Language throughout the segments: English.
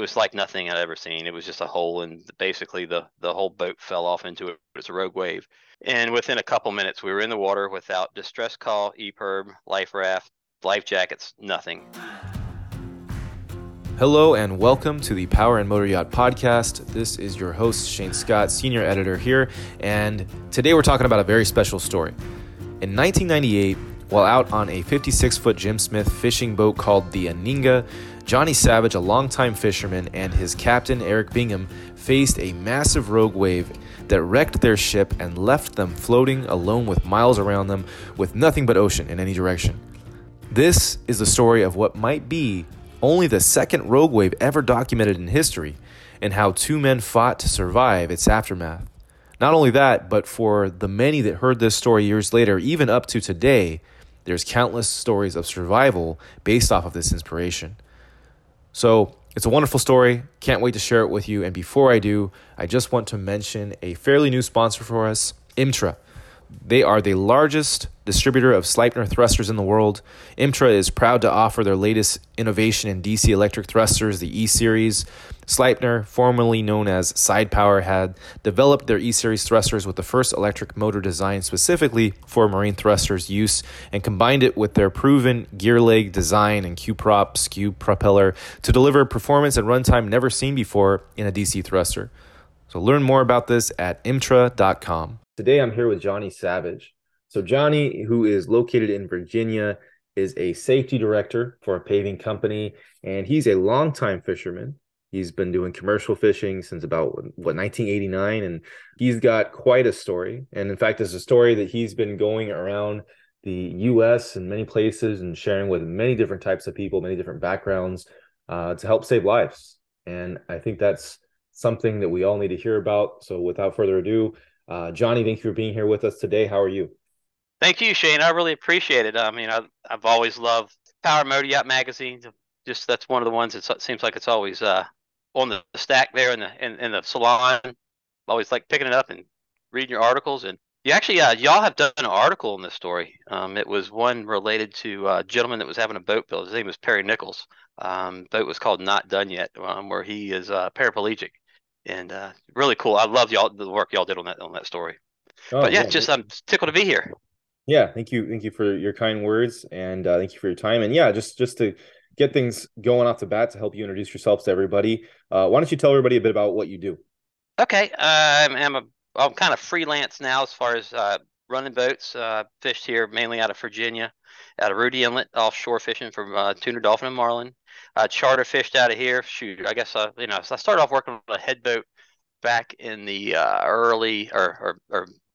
was like nothing I'd ever seen. It was just a hole, and basically the whole boat fell off into it. It was a rogue wave. And within a couple minutes, we were in the water without distress call, EPIRB, life raft, life jackets, nothing. Hello and welcome to the Power and Motoryacht podcast. This is your host, Shane Scott, senior editor here, and today we're talking about a very special story. In 1998, while out on a 56-foot Jim Smith fishing boat called the Aningha, Johnny Savage, a longtime fisherman, and his captain, Eric Bingham, faced a massive rogue wave that wrecked their ship and left them floating alone with miles around them with nothing but ocean in any direction. This is the story of what might be only the second rogue wave ever documented in history, and how two men fought to survive its aftermath. Not only that, but for the many that heard this story years later, even up to today, there's countless stories of survival based off of this inspiration. So it's a wonderful story. Can't wait to share it with you. And before I do, I just want to mention a fairly new sponsor for us, Imtra. They are the largest distributor of Sleipner thrusters in the world. Imtra is proud to offer their latest innovation in DC electric thrusters, the E-Series. Sleipner, formerly known as Side Power, had developed their E-Series thrusters with the first electric motor designed specifically for marine thrusters use and combined it with their proven gear leg design and Q-Prop skew propeller to deliver performance and runtime never seen before in a DC thruster. So learn more about this at imtra.com. Today, I'm here with Johnny Savage. So Johnny, who is located in Virginia, is a safety director for a paving company, and he's a longtime fisherman. He's been doing commercial fishing since about, 1989, and he's got quite a story. And in fact, it's a story that he's been going around the U.S. and many places and sharing with many different types of people, many different backgrounds to help save lives. And I think that's something that we all need to hear about. So without further ado, Johnny, thank you for being here with us today. How are you? Thank you, Shane. I really appreciate it. I mean, I've always loved Power Motoryacht magazine. Just that's one of the ones that seems like it's always on the stack there in the salon. I always like picking it up and reading your articles. And you actually, y'all have done an article on this story. It was one related to a gentleman that was having a boat built. His name was Perry Nichols. Boat was called Not Done Yet, where he is paraplegic. And really cool. I love the work y'all did on that story. I'm tickled to be here. Yeah, thank you for your kind words, and thank you for your time. And yeah, just to get things going off the bat, to help you introduce yourselves to everybody, why don't you tell everybody a bit about what you do? Okay, I'm kind of freelance now as far as running boats. Fished here mainly out of Virginia, out of Rudee Inlet, offshore fishing for tuna, dolphin, and marlin. Charter fished out of here. Shoot, I guess so I started off working on a head boat back in the early or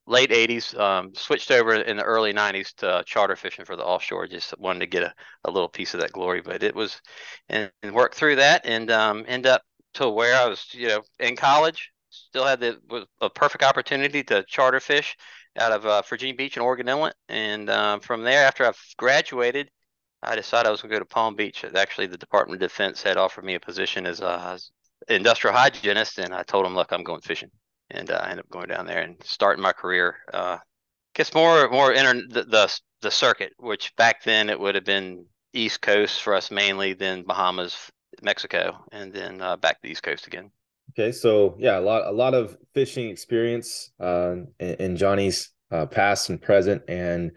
late 80s. Switched over in the early 90s to charter fishing for the offshore. Just wanted to get a little piece of that glory, but it was and worked through that and end up to where I was, in college. Still had a perfect opportunity to charter fish out of Virginia Beach and Oregon Inlet, and from there, after I graduated, I decided I was going to go to Palm Beach. Actually, the Department of Defense had offered me a position as an industrial hygienist, and I told them, look, I'm going fishing. And I ended up going down there and starting my career. Gets more the circuit, which back then it would have been East Coast for us mainly, then Bahamas, Mexico, and then back to the East Coast again. Okay, so yeah, a lot of fishing experience in Johnny's past and present, and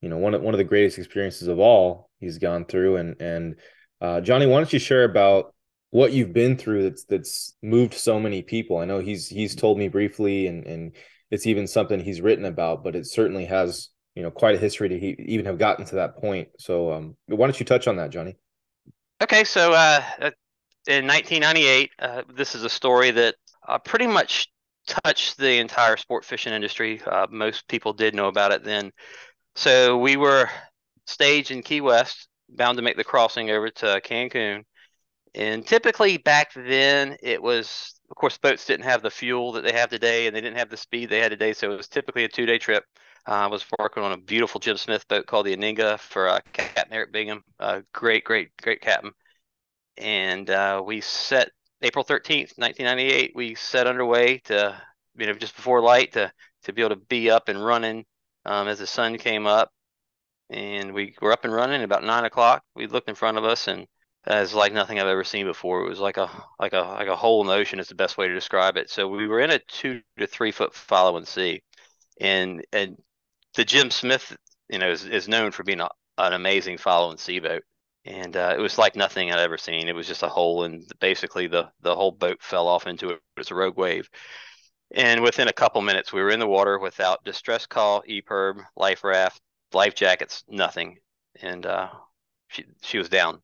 one of the greatest experiences of all he's gone through. And Johnny, why don't you share about what you've been through that's moved so many people? I know he's told me briefly, and it's even something he's written about, but it certainly has quite a history to even have gotten to that point. So why don't you touch on that, Johnny? Okay, so in 1998, this is a story that pretty much touched the entire sport fishing industry. Most people did know about it then. So we were staged in Key West, bound to make the crossing over to Cancun. And typically back then, it was, of course, boats didn't have the fuel that they have today, and they didn't have the speed they had today. So it was typically a two-day trip. I was working on a beautiful Jim Smith boat called the Aningha for Cat Merrick Bingham, a great captain. And we set April 13th, 1998, we set underway to, just before light to be able to be up and running as the sun came up. And we were up and running about 9 o'clock. We looked in front of us and It's like nothing I've ever seen before. It was like a hole in the ocean is the best way to describe it. So we were in a 2 to 3 foot following sea, and the Jim Smith, is known for being an amazing following sea boat. And it was like nothing I'd ever seen. It was just a hole, and basically the whole boat fell off into it. It was a rogue wave. And within a couple minutes, we were in the water without distress call, EPIRB, life raft, life jackets, nothing. And she was down.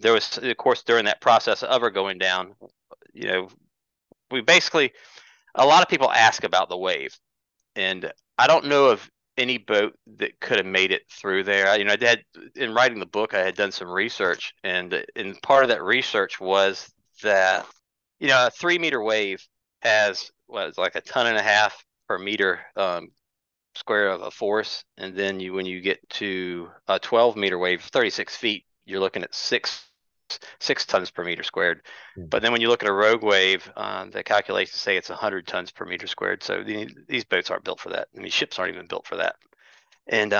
There was, of course, during that process of her going down, we basically, a lot of people ask about the wave. And I don't know of any boat that could have made it through there. In writing the book, I had done some research. And part of that research was that, a 3 meter wave has it's like 1.5 tons per meter square of a force. And then when you get to a 12 meter wave, 36 feet, you're looking at six tons per meter squared. But then when you look at a rogue wave, the calculations say it's 100 tons per meter squared. So these boats aren't built for that. Ships aren't even built for that. And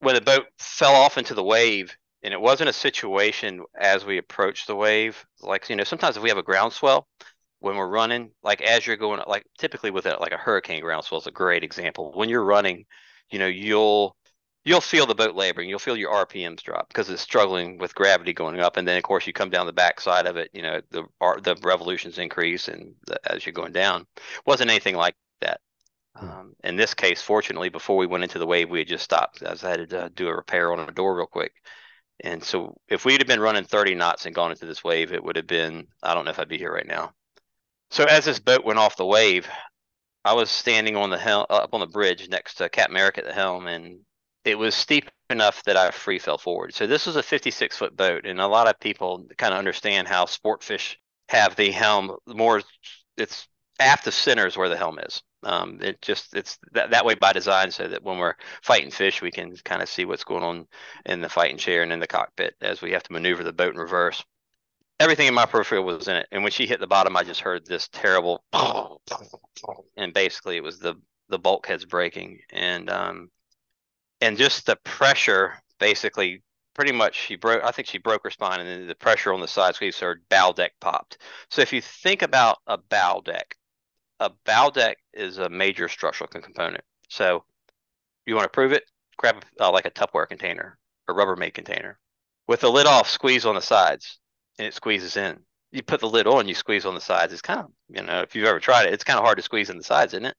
when the boat fell off into the wave, and it wasn't a situation as we approached the wave, sometimes if we have a groundswell, when we're running, as you're going, typically with a hurricane groundswell is a great example. When you're running, you'll feel the boat laboring. You'll feel your RPMs drop because it's struggling with gravity going up. And then, of course, you come down the backside of it, the revolutions increase as you're going down. Wasn't anything like that. In this case, fortunately, before we went into the wave, we had just stopped. I had to do a repair on a door real quick. And so if we'd have been running 30 knots and gone into this wave, it would have been, I don't know if I'd be here right now. So as this boat went off the wave, I was standing on the helm, up on the bridge next to Cat Merrick at the helm, and it was steep enough that I free fell forward. So this was a 56-foot boat, and a lot of people kind of understand how sport fish have the helm more. It's aft of center is where the helm is. It's that way by design, so that when we're fighting fish, we can kind of see what's going on in the fighting chair and in the cockpit as we have to maneuver the boat in reverse. Everything in my peripheral was in it, and when she hit the bottom, I just heard this terrible, and basically it was the bulkheads breaking, and just the pressure, basically, pretty much she broke. I think she broke her spine, and then the pressure on the side squeezed, so her bow deck popped. So if you think about a bow deck is a major structural component. So you want to prove it? Grab a Tupperware container, a Rubbermaid container, with the lid off. Squeeze on the sides, and it squeezes in. You put the lid on, you squeeze on the sides. It's kind of, if you've ever tried it, it's kind of hard to squeeze in the sides, isn't it?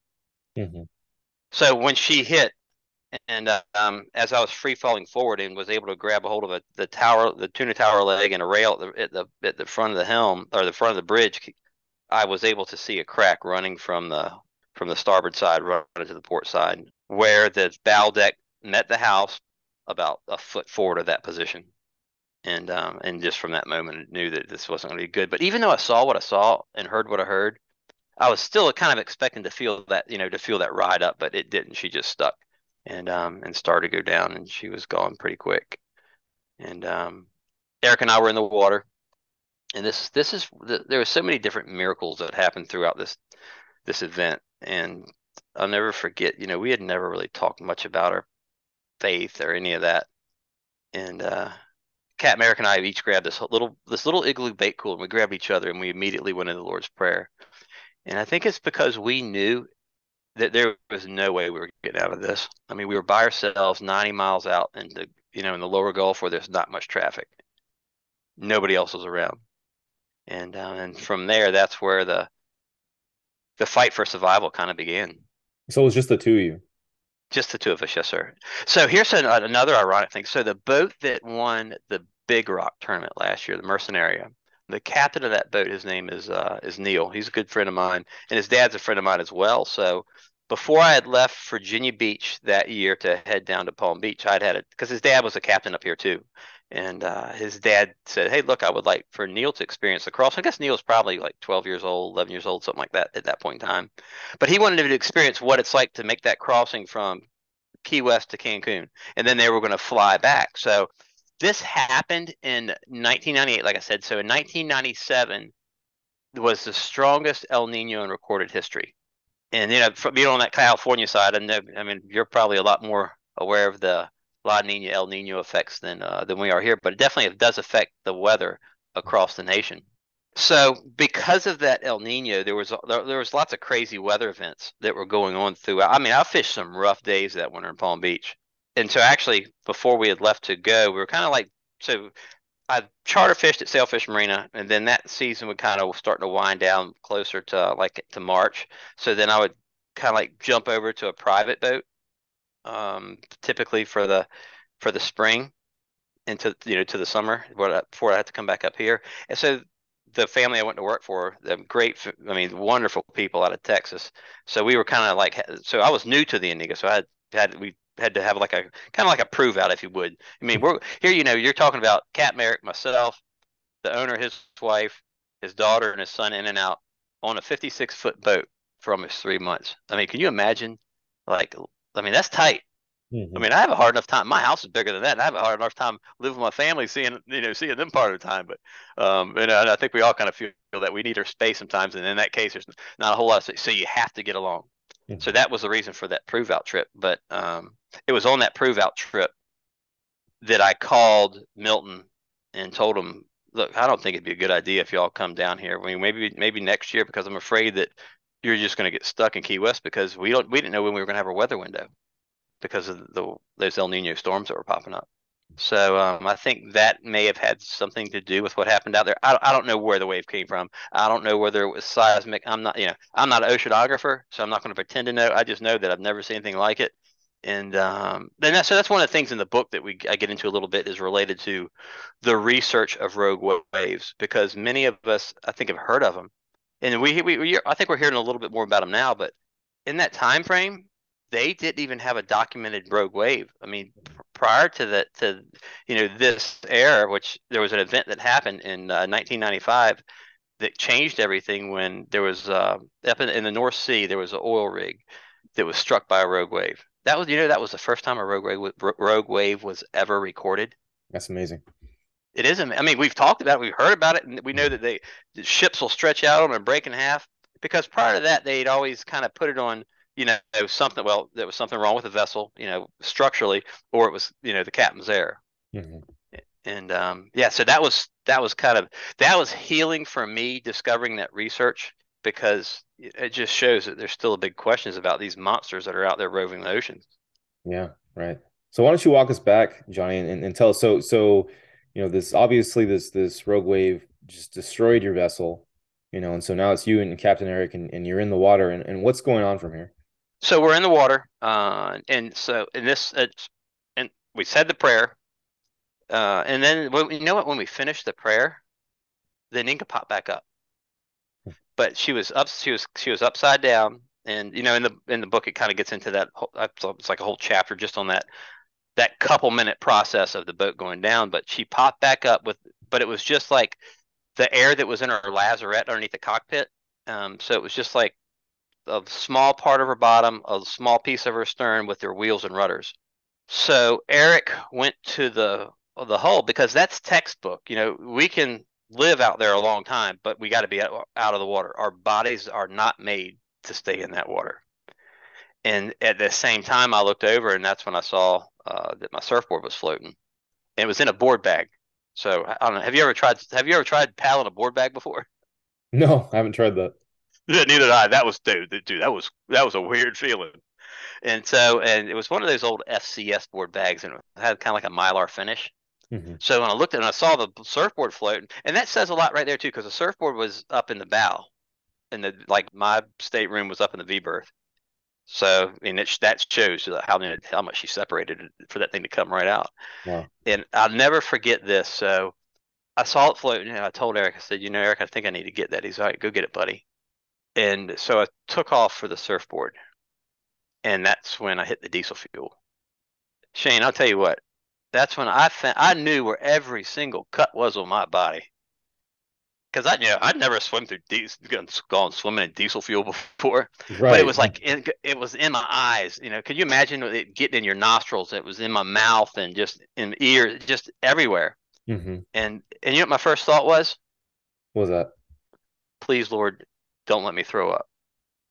Mm-hmm. So when she hit, and as I was free falling forward and was able to grab a hold of the tuna tower leg and a rail at the front of the helm, or the front of the bridge, I was able to see a crack running from the starboard side running to the port side, where the bow deck met the house about a foot forward of that position. And just from that moment, I knew that this wasn't going to be good. But even though I saw what I saw and heard what I heard, I was still kind of expecting to feel that, to feel that ride up, but it didn't. She just stuck and started to go down, and she was gone pretty quick. And Eric and I were in the water, and there were so many different miracles that happened throughout this event. And I'll never forget, we had never really talked much about our faith or any of that. And Cat Merrick and I each grabbed this little igloo bait cooler, and we grabbed each other, and we immediately went into the Lord's Prayer. And I think it's because we knew that there was no way we were getting out of this. We were by ourselves 90 miles out in the lower Gulf, where there's not much traffic. Nobody else was around. And from there, that's where the fight for survival kind of began. So it was just the two of you? Just the two of us, yes, sir. So here's another ironic thing. So the boat that won the Big Rock tournament last year, the Mercenaria, the captain of that boat, his name is Neil. He's a good friend of mine, and his dad's a friend of mine as well. So before I had left Virginia Beach that year to head down to Palm Beach, I'd had it because his dad was a captain up here too. And his dad said, "Hey, look, I would like for Neil to experience the cross." I guess Neil's probably 12 years old, 11 years old, something like that at that point in time. But he wanted him to experience what it's like to make that crossing from Key West to Cancun. And then they were going to fly back. So this happened in 1998, like I said. So in 1997 was the strongest El Nino in recorded history. And, from being on that California side, I know, you're probably a lot more aware of the La Nina, El Nino effects than we are here, but it definitely does affect the weather across the nation. So because of that El Nino, there was lots of crazy weather events that were going on throughout. I mean, I fished some rough days that winter in Palm Beach. And so actually, before we had left to go, we were kind of like, so I charter fished at Sailfish Marina, and then that season would kind of start to wind down closer to like to March. So then I would kind of like jump over to a private boat, typically for the spring into, you know, to the summer before I had to come back up here. And so the family I went to work for, wonderful people out of Texas. So we were kind of like, so I was new to the Aningha. So we had to have like a kind of like a prove out, if you would. I mean, we're here, you know, you're talking about Cat Merrick, myself, the owner, his wife, his daughter, and his son in and out on a 56-foot boat for almost 3 months. I mean, can you imagine? Like, I mean, that's tight. Mm-hmm. I mean, I have a hard enough time. My house is bigger than that. And I have a hard enough time living with my family, seeing them part of the time. But, and I think we all kind of feel that we need our space sometimes. And in that case, there's not a whole lot. So you have to get along. Mm-hmm. So that was the reason for that prove out trip. But it was on that prove out trip that I called Milton and told him, look, I don't think it'd be a good idea if y'all come down here. I mean, maybe next year, because I'm afraid that you're just going to get stuck in Key West because we didn't know when we were going to have our weather window because of those El Nino storms that were popping up. So I think that may have had something to do with what happened out there. I don't know where the wave came from. I don't know whether it was seismic. I'm not an oceanographer, so I'm not going to pretend to know. I just know that I've never seen anything like it. And so that's one of the things in the book that I get into a little bit is related to the research of rogue waves, because many of us, I think, have heard of them. And I think we're hearing a little bit more about them now, but in that time frame, they didn't even have a documented rogue wave. I mean, prior to this era, which there was an event that happened in 1995 that changed everything when there was up in the North Sea, there was an oil rig that was struck by a rogue wave. That was the first time a rogue wave was ever recorded. That's amazing. It isn't. I mean, we've talked about it, we've heard about it, and we know that the ships will stretch out on them and break in half, because prior to that, they'd always kind of put it on, you know, something. Well, there was something wrong with the vessel, you know, structurally, or it was, you know, the captain's error. Mm-hmm. And so that was healing for me, discovering that research, because it just shows that there's still big questions about these monsters that are out there roving the oceans. Yeah, right. So why don't you walk us back, Johnny, and tell us. So. You know, this rogue wave just destroyed your vessel, you know, and so now it's you and Captain Eric and you're in the water, and what's going on from here? So we're in the water. And we said the prayer. And then, you know what, when we finished the prayer, the Aningha popped back up, but she was upside down. And, you know, in the book, it kind of gets into that. It's like a whole chapter just on that couple minute process of the boat going down, but she popped back up but it was just like the air that was in her lazarette underneath the cockpit. So it was just like a small part of her bottom, a small piece of her stern with their wheels and rudders. So Eric went to the hull, because that's textbook. You know, we can live out there a long time, but we got to be out of the water. Our bodies are not made to stay in that water. And at the same time, I looked over, and that's when I saw that my surfboard was floating, and it was in a board bag. So I don't know. Have you ever tried paddling a board bag before? No, I haven't tried that. Yeah, neither did I. That was a weird feeling. And it was one of those old FCS board bags, and it had kind of like a Mylar finish. Mm-hmm. So when I looked at it, and I saw the surfboard floating, and that says a lot right there too, because the surfboard was up in the bow, and my stateroom was up in the V berth. So, I mean, that shows how much she separated for that thing to come right out. Wow. And I'll never forget this. So I saw it floating, and I told Eric, I said, you know, Eric, I think I need to get that. He's all right, go get it, buddy. And so I took off for the surfboard, and that's when I hit the diesel fuel. Shane, I'll tell you what, that's when I knew where every single cut was on my body. Because I'd never swim through gone swimming in diesel fuel before, right. But it was like it was in my eyes. You know, could you imagine it getting in your nostrils? It was in my mouth and just in ears, just everywhere. Mm-hmm. And you know what my first thought was? What was that? Please, Lord, don't let me throw up.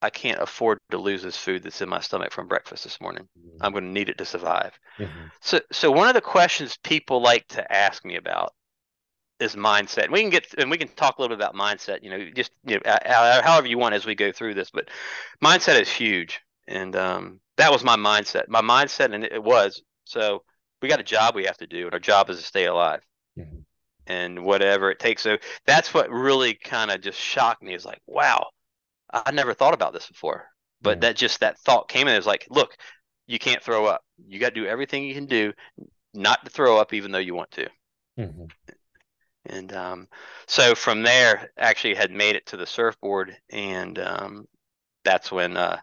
I can't afford to lose this food that's in my stomach from breakfast this morning. Mm-hmm. I'm going to need it to survive. Mm-hmm. So one of the questions people like to ask me about is mindset. And we can talk a little bit about mindset, however you want as we go through this, but mindset is huge. And that was my mindset. And it was, so we got a job we have to do, and our job is to stay alive. Mm-hmm. And whatever it takes. So that's what really kind of just shocked me, is like, wow, I never thought about this before, but yeah. that thought came in. It was like, look, you can't throw up. You got to do everything you can do not to throw up, even though you want to. Mm-hmm. And so from there, actually had made it to the surfboard, and that's when it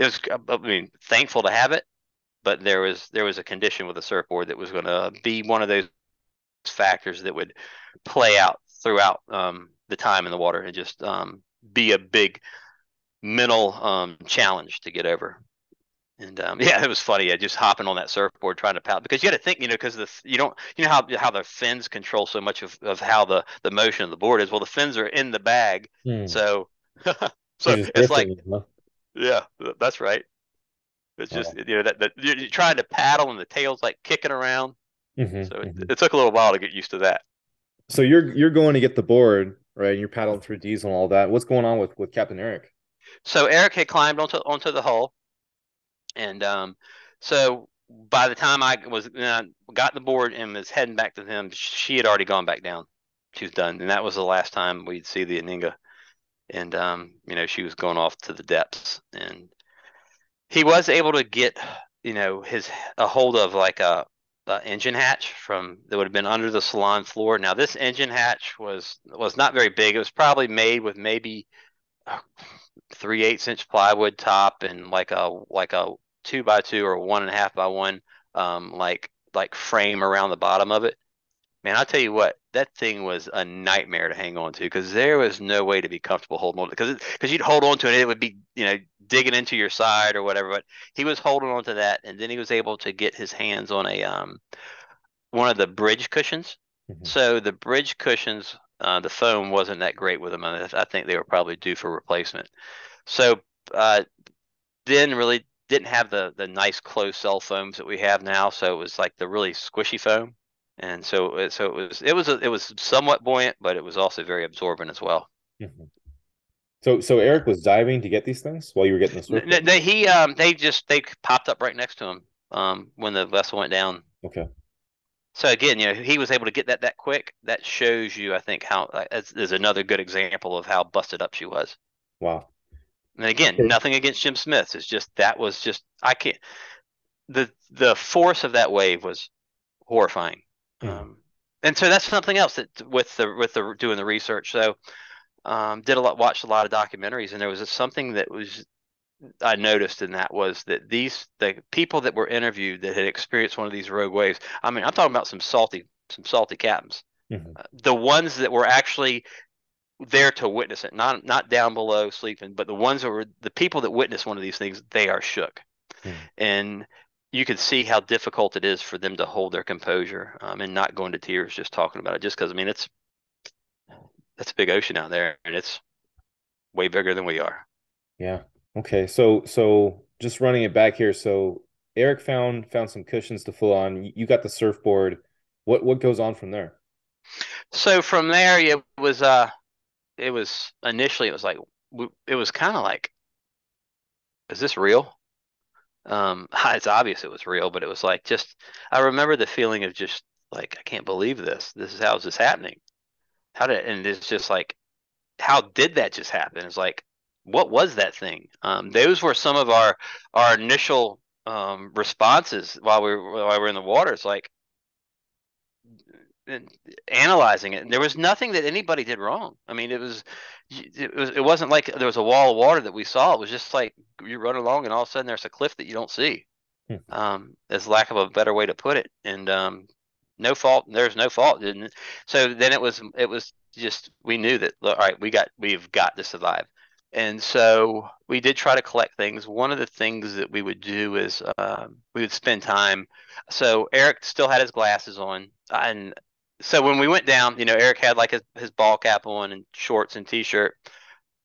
was. I mean, thankful to have it, but there was a condition with the surfboard that was going to be one of those factors that would play out throughout the time in the water, and just be a big mental challenge to get over. And it was funny. Yeah, just hopping on that surfboard trying to paddle, because you got to think, because how the fins control so much of how the motion of the board is. Well, the fins are in the bag, so it's like, yeah, that's right. It's just that you're trying to paddle and the tail's like kicking around. Mm-hmm, so it took a little while to get used to that. So you're going to get the board, right? And you're paddling through diesel and all that. What's going on with Captain Eric? So Eric had climbed onto the hull, and so by the time I got the board and was heading back to him, she had already gone back down. She was done, and that was the last time we'd see the Aningha. And she was going off to the depths, and he was able to get a hold of like a engine hatch that would have been under the salon floor. Now this engine hatch was not very big. It was probably made with maybe 3/8 inch plywood top and like a 2x2 or 1.5x1 like frame around the bottom of it. Man, I'll tell you what, that thing was a nightmare to hang on to, because there was no way to be comfortable holding on to, because you'd hold on to it and it would be digging into your side or whatever. But he was holding on to that, and then he was able to get his hands on a one of the bridge cushions. Mm-hmm. So the bridge cushions, the foam wasn't that great with them. I think they were probably due for replacement. So then really didn't have the nice closed cell foams that we have now. So it was like the really squishy foam. And so it was somewhat buoyant, but it was also very absorbent as well. Mm-hmm. So Eric was diving to get these things while you were getting this. They popped up right next to him when the vessel went down. Okay. So again, he was able to get that quick. That shows you, I think, how is another good example of how busted up she was. Wow. And again, nothing against Jim Smith. It's just I can't. The force of that wave was horrifying. And so that's something else that with the doing the research. So watched a lot of documentaries, and there was something that was I noticed, and that was that the people that were interviewed that had experienced one of these rogue waves. I mean, I'm talking about some salty captains, mm-hmm. The ones that were actually there to witness it, not down below sleeping, but the ones that were the people that witnessed one of these things, they are shook, mm-hmm. and you could see how difficult it is for them to hold their composure and not go into tears just talking about it. Just because, I mean, that's a big ocean out there, and it's way bigger than we are. Yeah. Okay. So just running it back here. So Eric found some cushions to fill on. You got the surfboard. What goes on from there? So from there, it was kind of like, is this real? It's obvious it was real, but it was like, just I remember the feeling of just like, I can't believe this is how is this happening, and it's just like, how did that just happen? It's like, what was that thing? Those were some of our initial responses while we were in the water. It's like analyzing it, and there was nothing that anybody did wrong. I mean, it wasn't like there was a wall of water that we saw. It was just like you run along, and all of a sudden there's a cliff that you don't see. There's lack of a better way to put it. And there's no fault. And so then it was just, we knew that, all right, we've got to survive. And so we did try to collect things. One of the things that we would do is we would spend time. So Eric still had his glasses on, and so when we went down, Eric had like his ball cap on and shorts and t-shirt.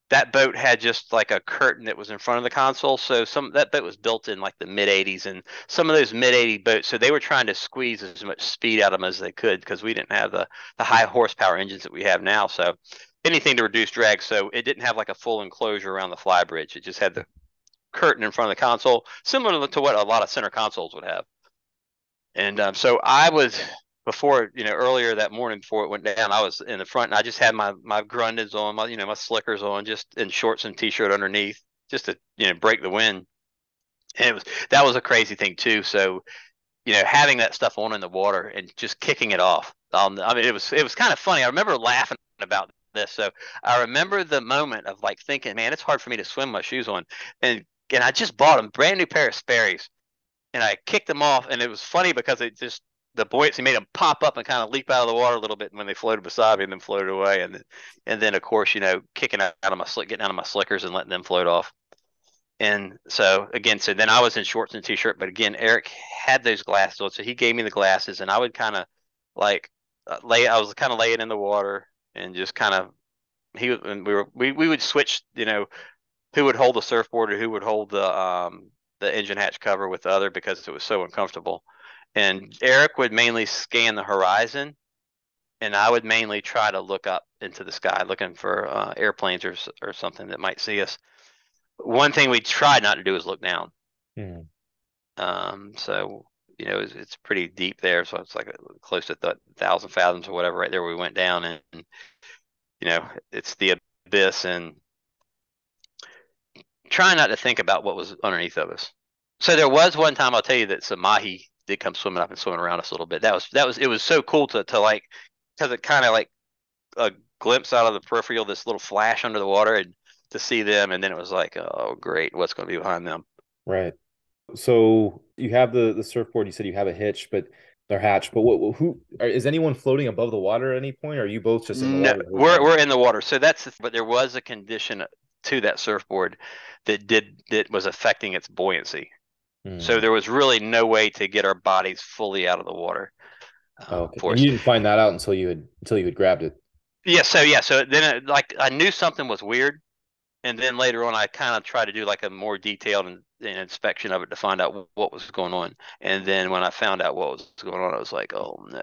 that boat had just like a curtain that was in front of the console. So that boat was built in like the mid-80s, and some of those mid-80 boats, so they were trying to squeeze as much speed out of them as they could because we didn't have the high horsepower engines that we have now. So anything to reduce drag. So it didn't have like a full enclosure around the flybridge. It just had the curtain in front of the console, similar to what a lot of center consoles would have. And so I was, before, you know, earlier that morning before it went down, I was in the front, and I just had my Grundons on, my slickers on, just in shorts and t-shirt underneath, just to, break the wind. And that was a crazy thing too. So, having that stuff on in the water and just kicking it off. It was kind of funny. I remember laughing about this. So I remember the moment of like thinking, man, it's hard for me to swim my shoes on. And I just bought a brand new pair of Sperry's. And I kicked them off, and it was funny because the buoyancy made them pop up and kind of leap out of the water a little bit when they floated beside me and then floated away. And then of course, kicking out of getting out of my slickers and letting them float off. And so again, so then I was in shorts and t-shirt, but again, Eric had those glasses on. So he gave me the glasses, and I would kind of like laying in the water and just kind of, we would switch, who would hold the surfboard or who would hold the engine hatch cover with the other, because it was so uncomfortable. And Eric would mainly scan the horizon, and I would mainly try to look up into the sky, looking for airplanes or something that might see us. One thing we tried not to do is look down. So, it's pretty deep there. So it's like close to 1,000 fathoms or whatever right there. We went down, and it's the abyss, and try not to think about what was underneath of us. So there was one time, I'll tell you, that some mahi did come swimming up and swimming around us a little bit. It was so cool to like, because it kind of like a glimpse out of the peripheral, this little flash under the water, and to see them. And then it was like, oh great, what's going to be behind them? Right. So you have the surfboard, you said you have a hitch, but their hatch, but is anyone floating above the water at any point? Or are you both just in the water? No, we're in the water. So but there was a condition to that surfboard that was affecting its buoyancy. So there was really no way to get our bodies fully out of the water. And you didn't find that out until you had grabbed it. Yeah. So then I knew something was weird. And then later on, I kind of tried to do like a more detailed inspection of it to find out what was going on. And then when I found out what was going on, I was like, oh no,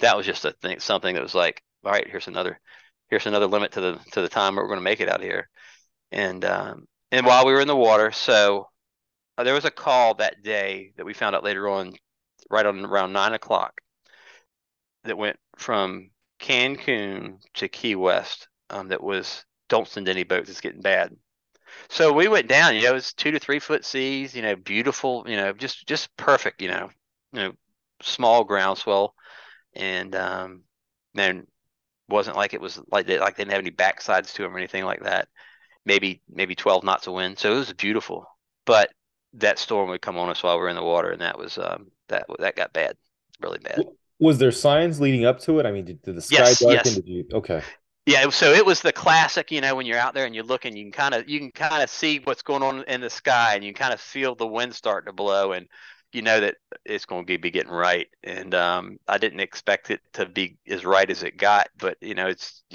that was just something that was like, all right, here's another limit to the time we're going to make it out here. And while we were in the water, so there was a call that day that we found out later on, right on around 9 o'clock, that went from Cancun to Key West. That was, don't send any boats, it's getting bad. So we went down. It's 2 to 3 foot seas. Beautiful. Just perfect. Small groundswell, and then wasn't like it was like they didn't have any backsides to them or anything like that. Maybe 12 knots of wind. So it was beautiful. But that storm would come on us while we were in the water, and that was that got bad, really bad. Was there signs leading up to it? I mean, did the sky darken? Okay. Yeah, so it was the classic, when you're out there and you look, and you can kind of see what's going on in the sky, and you can kind of feel the wind starting to blow, and you know that it's going to be getting right. And I didn't expect it to be as right as it got, but just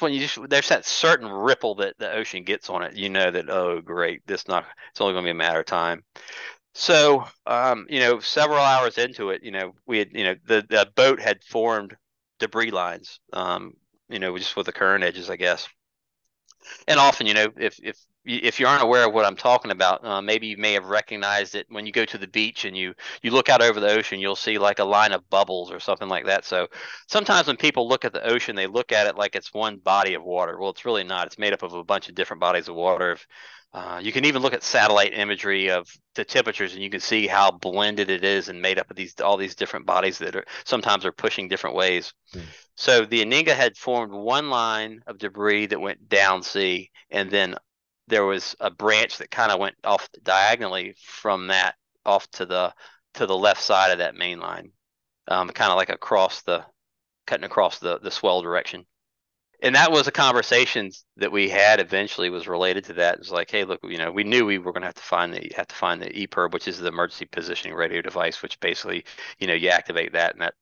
when there's that certain ripple that the ocean gets on it, that, oh great, it's only going to be a matter of time. So, several hours into it, we had, the boat had formed debris lines, just with the current edges, I guess. And often, if you aren't aware of what I'm talking about, maybe you may have recognized it when you go to the beach and you look out over the ocean, you'll see like a line of bubbles or something like that. So sometimes when people look at the ocean, they look at it like it's one body of water. Well, it's really not. It's made up of a bunch of different bodies of water. You can even look at satellite imagery of the temperatures, and you can see how blended it is and made up of all these different bodies that sometimes are pushing different ways. So the Aningha had formed one line of debris that went down sea, and then there was a branch that kind of went off diagonally from that off to the left side of that main line, kind of like cutting across the swell direction. And that was a conversation that we had. Eventually, was related to that. It was like, hey, look, we knew we were going to have to find the EPIRB, which is the emergency positioning radio device, which basically, you activate that, and that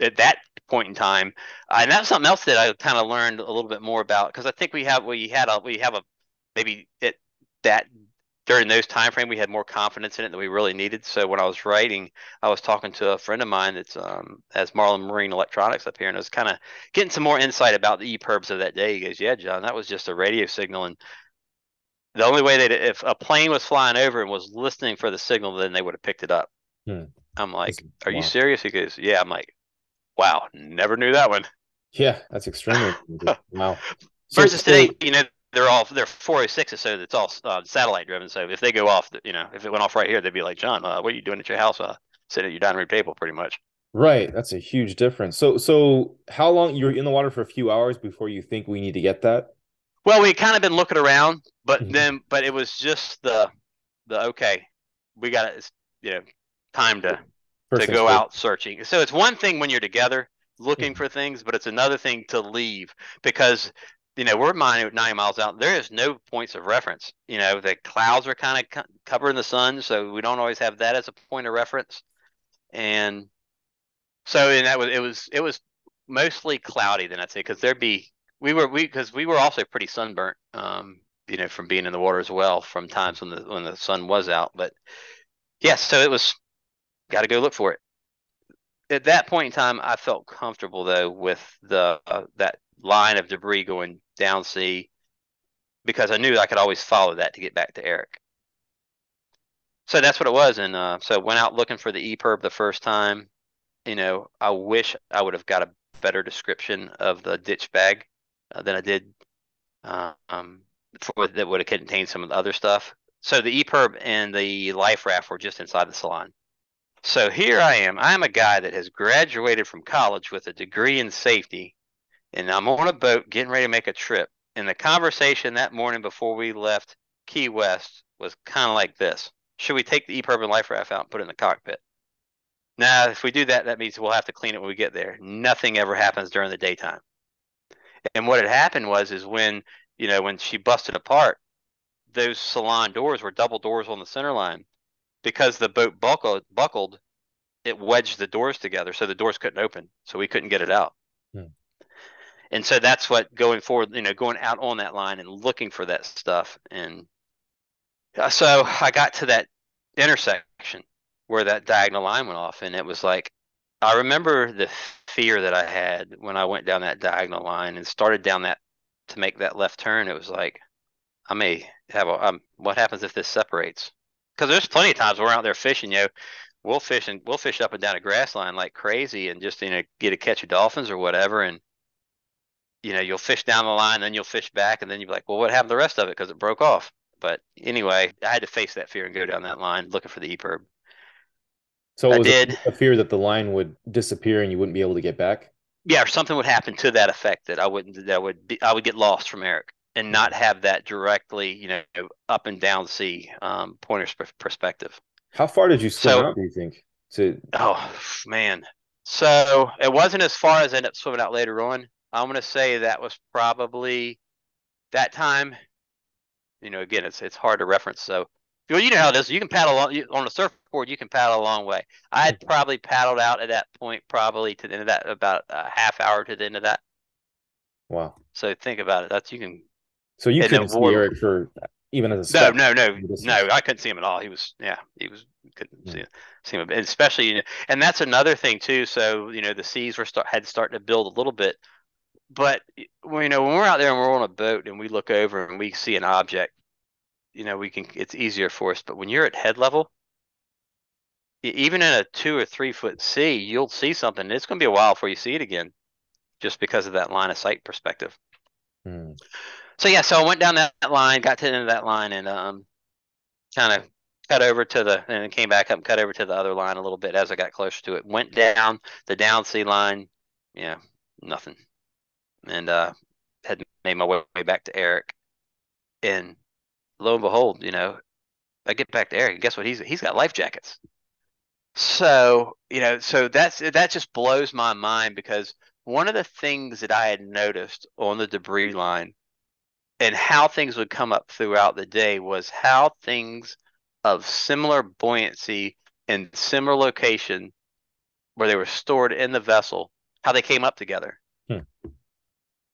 at that point in time. And that's something else that I kind of learned a little bit more about, because I think we have a maybe it that during those time frame we had more confidence in it than we really needed. So when I was writing, I was talking to a friend of mine that's has Marlin Marine Electronics up here, and I was kind of getting some more insight about the EPIRBs of that day. He goes, "Yeah, John, that was just a radio signal, and the only way that if a plane was flying over and was listening for the signal, then they would have picked it up." I'm like, "Are you serious?" He goes, "Yeah." I'm like, "Wow, never knew that one." Yeah, that's extremely wow. Versus today, you know, they're 406s, so it's all satellite driven. So if they go off, you know, if it went off right here, they'd be like, "John, what are you doing at your house? Sitting at your dining room table, pretty much." Right, that's a huge difference. So how long you were in the water for a few hours before you think we need to get that? Well, we kind of been looking around, but but it was just the okay, we got it. You know, time to go out searching. So it's one thing when you're together looking for things, but it's another thing to leave, because you know we're 9 miles out. There is no points of reference. You know, the clouds are kind of covering the sun, so we don't always have that as a point of reference. And so, and that was it was mostly cloudy. Then I'd say, because we were also pretty sunburnt, you know, from being in the water as well, from times when the sun was out. But yes, so it was. Got to go look for it. At that point in time, I felt comfortable though with the that line of debris going down sea, because I knew I could always follow that to get back to Eric. So that's what it was, and so went out looking for the EPIRB the first time. You know, I wish I would have got a better description of the ditch bag than I did. That would have contained some of the other stuff. So the EPIRB and the life raft were just inside the salon. So here I am. I'm a guy that has graduated from college with a degree in safety, and I'm on a boat getting ready to make a trip. And the conversation that morning before we left Key West was kind of like this. Should we take the EPIRB and life raft out and put it in the cockpit? Now, if we do that, that means we'll have to clean it when we get there. Nothing ever happens during the daytime. And what had happened was when she busted apart, those salon doors were double doors on the center line. Because the boat buckled, it wedged the doors together, so the doors couldn't open, so we couldn't get it out. And so that's what going forward, you know, going out on that line and looking for that stuff. And so I got to that intersection where that diagonal line went off, and it was like, I remember the fear that I had when I went down that diagonal line and started down that to make that left turn. It was like, I may have what happens if this separates? Because there's plenty of times we're out there fishing, you know, we'll fish up and down a grass line like crazy, and just, you know, get a catch of dolphins or whatever. And, you know, you'll fish down the line, then you'll fish back, and then you'll be like, well, what happened to the rest of it? Because it broke off. But anyway, I had to face that fear and go down that line looking for the EPIRB. So it was a fear that the line would disappear and you wouldn't be able to get back? Yeah, or something would happen to that effect I would get lost from Eric. And not have that directly, you know, up and down sea pointer's perspective. How far did you swim out, do you think? Oh, man. So it wasn't as far as I ended up swimming out later on. I'm going to say that was probably that time. You know, again, it's hard to reference. So, well, you know how it is. You can paddle on a surfboard. You can paddle a long way. I had probably paddled out at that point, probably to the end of that, about a half hour to the end of that. Wow. So think about it. So you couldn't see Eric for even as a no. I couldn't see him at all. Couldn't see him, and especially, you know, and that's another thing too. So you know, the seas had started to build a little bit, but you know, when we're out there and we're on a boat and we look over and we see an object, you know, it's easier for us. But when you're at head level, even in a 2 or 3 foot sea, you'll see something. And it's going to be a while before you see it again, just because of that line of sight perspective. So, yeah, so I went down that line, got to the end of that line, and kind of cut over to and came back up and cut over to the other line a little bit as I got closer to it. Went down the down sea line. Yeah, nothing. And had made my way back to Eric. And lo and behold, you know, I get back to Eric, and guess what? He's got life jackets. So, you know, that just blows my mind, because one of the things that I had noticed on the debris line and how things would come up throughout the day was how things of similar buoyancy and similar location where they were stored in the vessel, how they came up together. Hmm.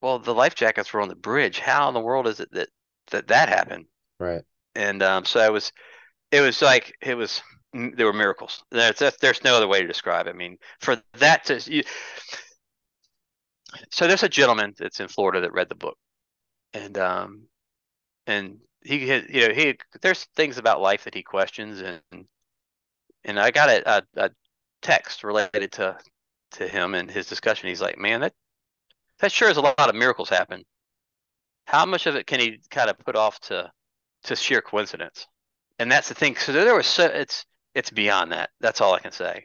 Well, the life jackets were on the bridge. How in the world is it that happened? Right. And so it was like there were miracles. There's no other way to describe it. I mean, for that to you. So there's a gentleman that's in Florida that read the book, and he had, you know, there's things about life that he questions, and I got a text related to him and his discussion. He's like, man, that sure is a lot of miracles happen. How much of it can he kind of put off to sheer coincidence? And that's the thing. So there was it's beyond that. That's all I can say.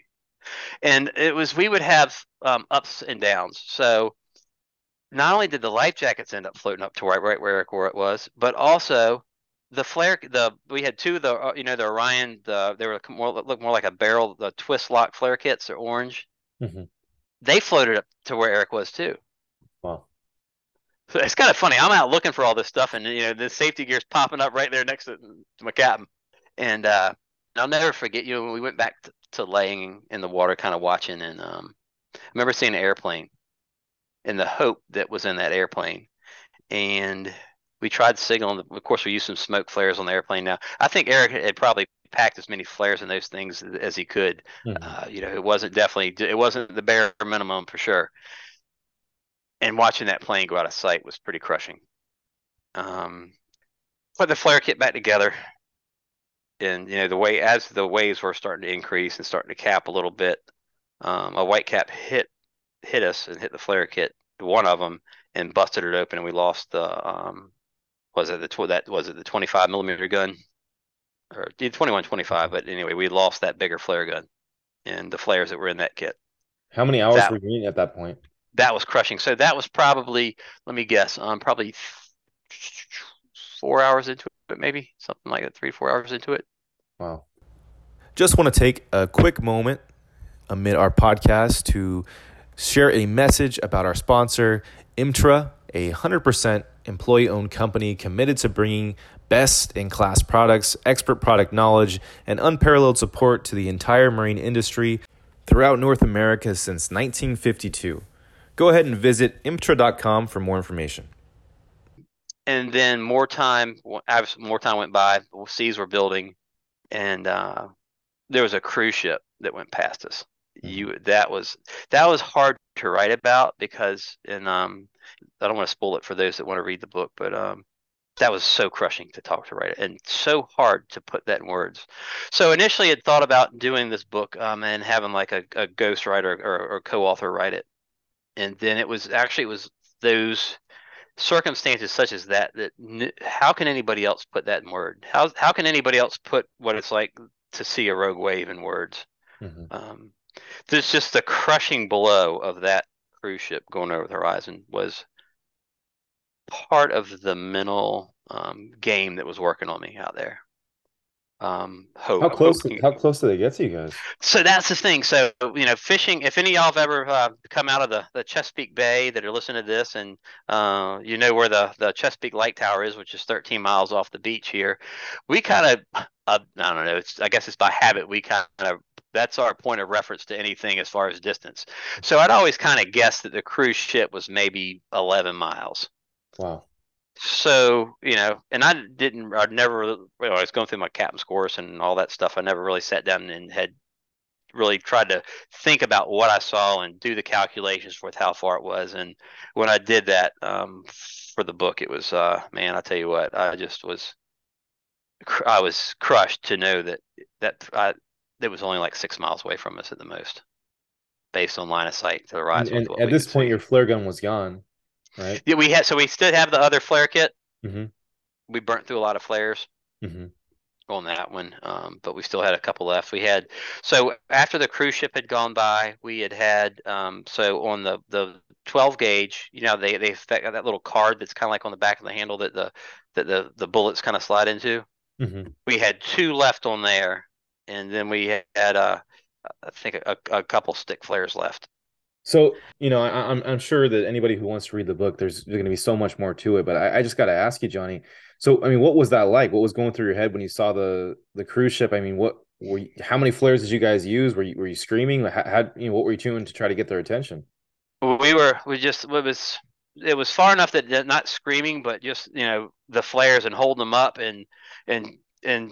And it was, we would have ups and downs. So not only did the life jackets end up floating up to right where Eric wore it was, but also the flare. We had two of the, you know, the Orion. They were looked more like a barrel. The twist lock flare kits are orange. Mm-hmm. They floated up to where Eric was too. Wow. So it's kind of funny. I'm out looking for all this stuff, and you know, the safety gear's popping up right there next to my captain. And I'll never forget, you know, when we went back to laying in the water, kind of watching, and I remember seeing an airplane and the hope that was in that airplane. And we tried signaling. Of course, we used some smoke flares on the airplane. Now, I think Eric had probably packed as many flares in those things as he could. Mm-hmm. You know, it wasn't the bare minimum for sure. And watching that plane go out of sight was pretty crushing. Put the flare kit back together. And, you know, the way, as the waves were starting to increase and starting to cap a little bit, a white cap hit us and hit the flare kit, one of them, and busted it open. And we lost the, was it the 25 millimeter gun, or 21-25? But anyway, we lost that bigger flare gun and the flares that were in that kit. How many hours were you in at that point? That was crushing. So that was probably, let me guess, probably 4 hours into it, maybe something like that, 3 to 4 hours into it. Wow. Just want to take a quick moment amid our podcast to share a message about our sponsor, Imtra, a 100% employee-owned company committed to bringing best-in-class products, expert product knowledge, and unparalleled support to the entire marine industry throughout North America since 1952. Go ahead and visit Imtra.com for more information. And then more time went by. Seas were building, and there was a cruise ship that went past us. That was hard to write about because, and I don't want to spoil it for those that want to read the book, but that was so crushing to talk to write it, and so hard to put that in words. So initially, I'd thought about doing this book and having like a ghostwriter or co-author write it. And then it was those circumstances such as that how can anybody else put that in word? How can anybody else put what it's like to see a rogue wave in words? Mm-hmm. There's just the crushing blow of that cruise ship going over the horizon was part of the mental game that was working on me out there. How close do they get to you guys? So that's the thing. So, you know, fishing, if any of y'all have ever come out of the Chesapeake Bay that are listening to this, and you know where the Chesapeake Light Tower is, which is 13 miles off the beach here, we kind of I don't know, I guess it's by habit, we kind of, that's our point of reference to anything as far as distance. So I'd always kind of guessed that the cruise ship was maybe 11 miles. Wow. So, you know, and I was going through my captain's course and all that stuff. I never really sat down and had really tried to think about what I saw and do the calculations with how far it was. And when I did that for the book, it was, man, I tell you what, I was crushed to know that it was only like 6 miles away from us at the most, based on line of sight to the horizon. And at this point, your flare gun was gone. Right. Yeah, we still have the other flare kit. Mm-hmm. We burnt through a lot of flares on that one, but we still had a couple left. So after the cruise ship had gone by, we had so on the 12 gauge, you know, they got that little card that's kind of like on the back of the handle that the bullets kind of slide into. Mm-hmm. We had two left on there, and then we had I think a couple stick flares left. So, you know, I'm sure that anybody who wants to read the book, there's going to be so much more to it. But I just got to ask you, Johnny. So, I mean, what was that like? What was going through your head when you saw the cruise ship? I mean, what How many flares did you guys use? Were you screaming? How, you know, what were you doing to try to get their attention? It was far enough that not screaming, but just, you know, the flares and holding them up and you know,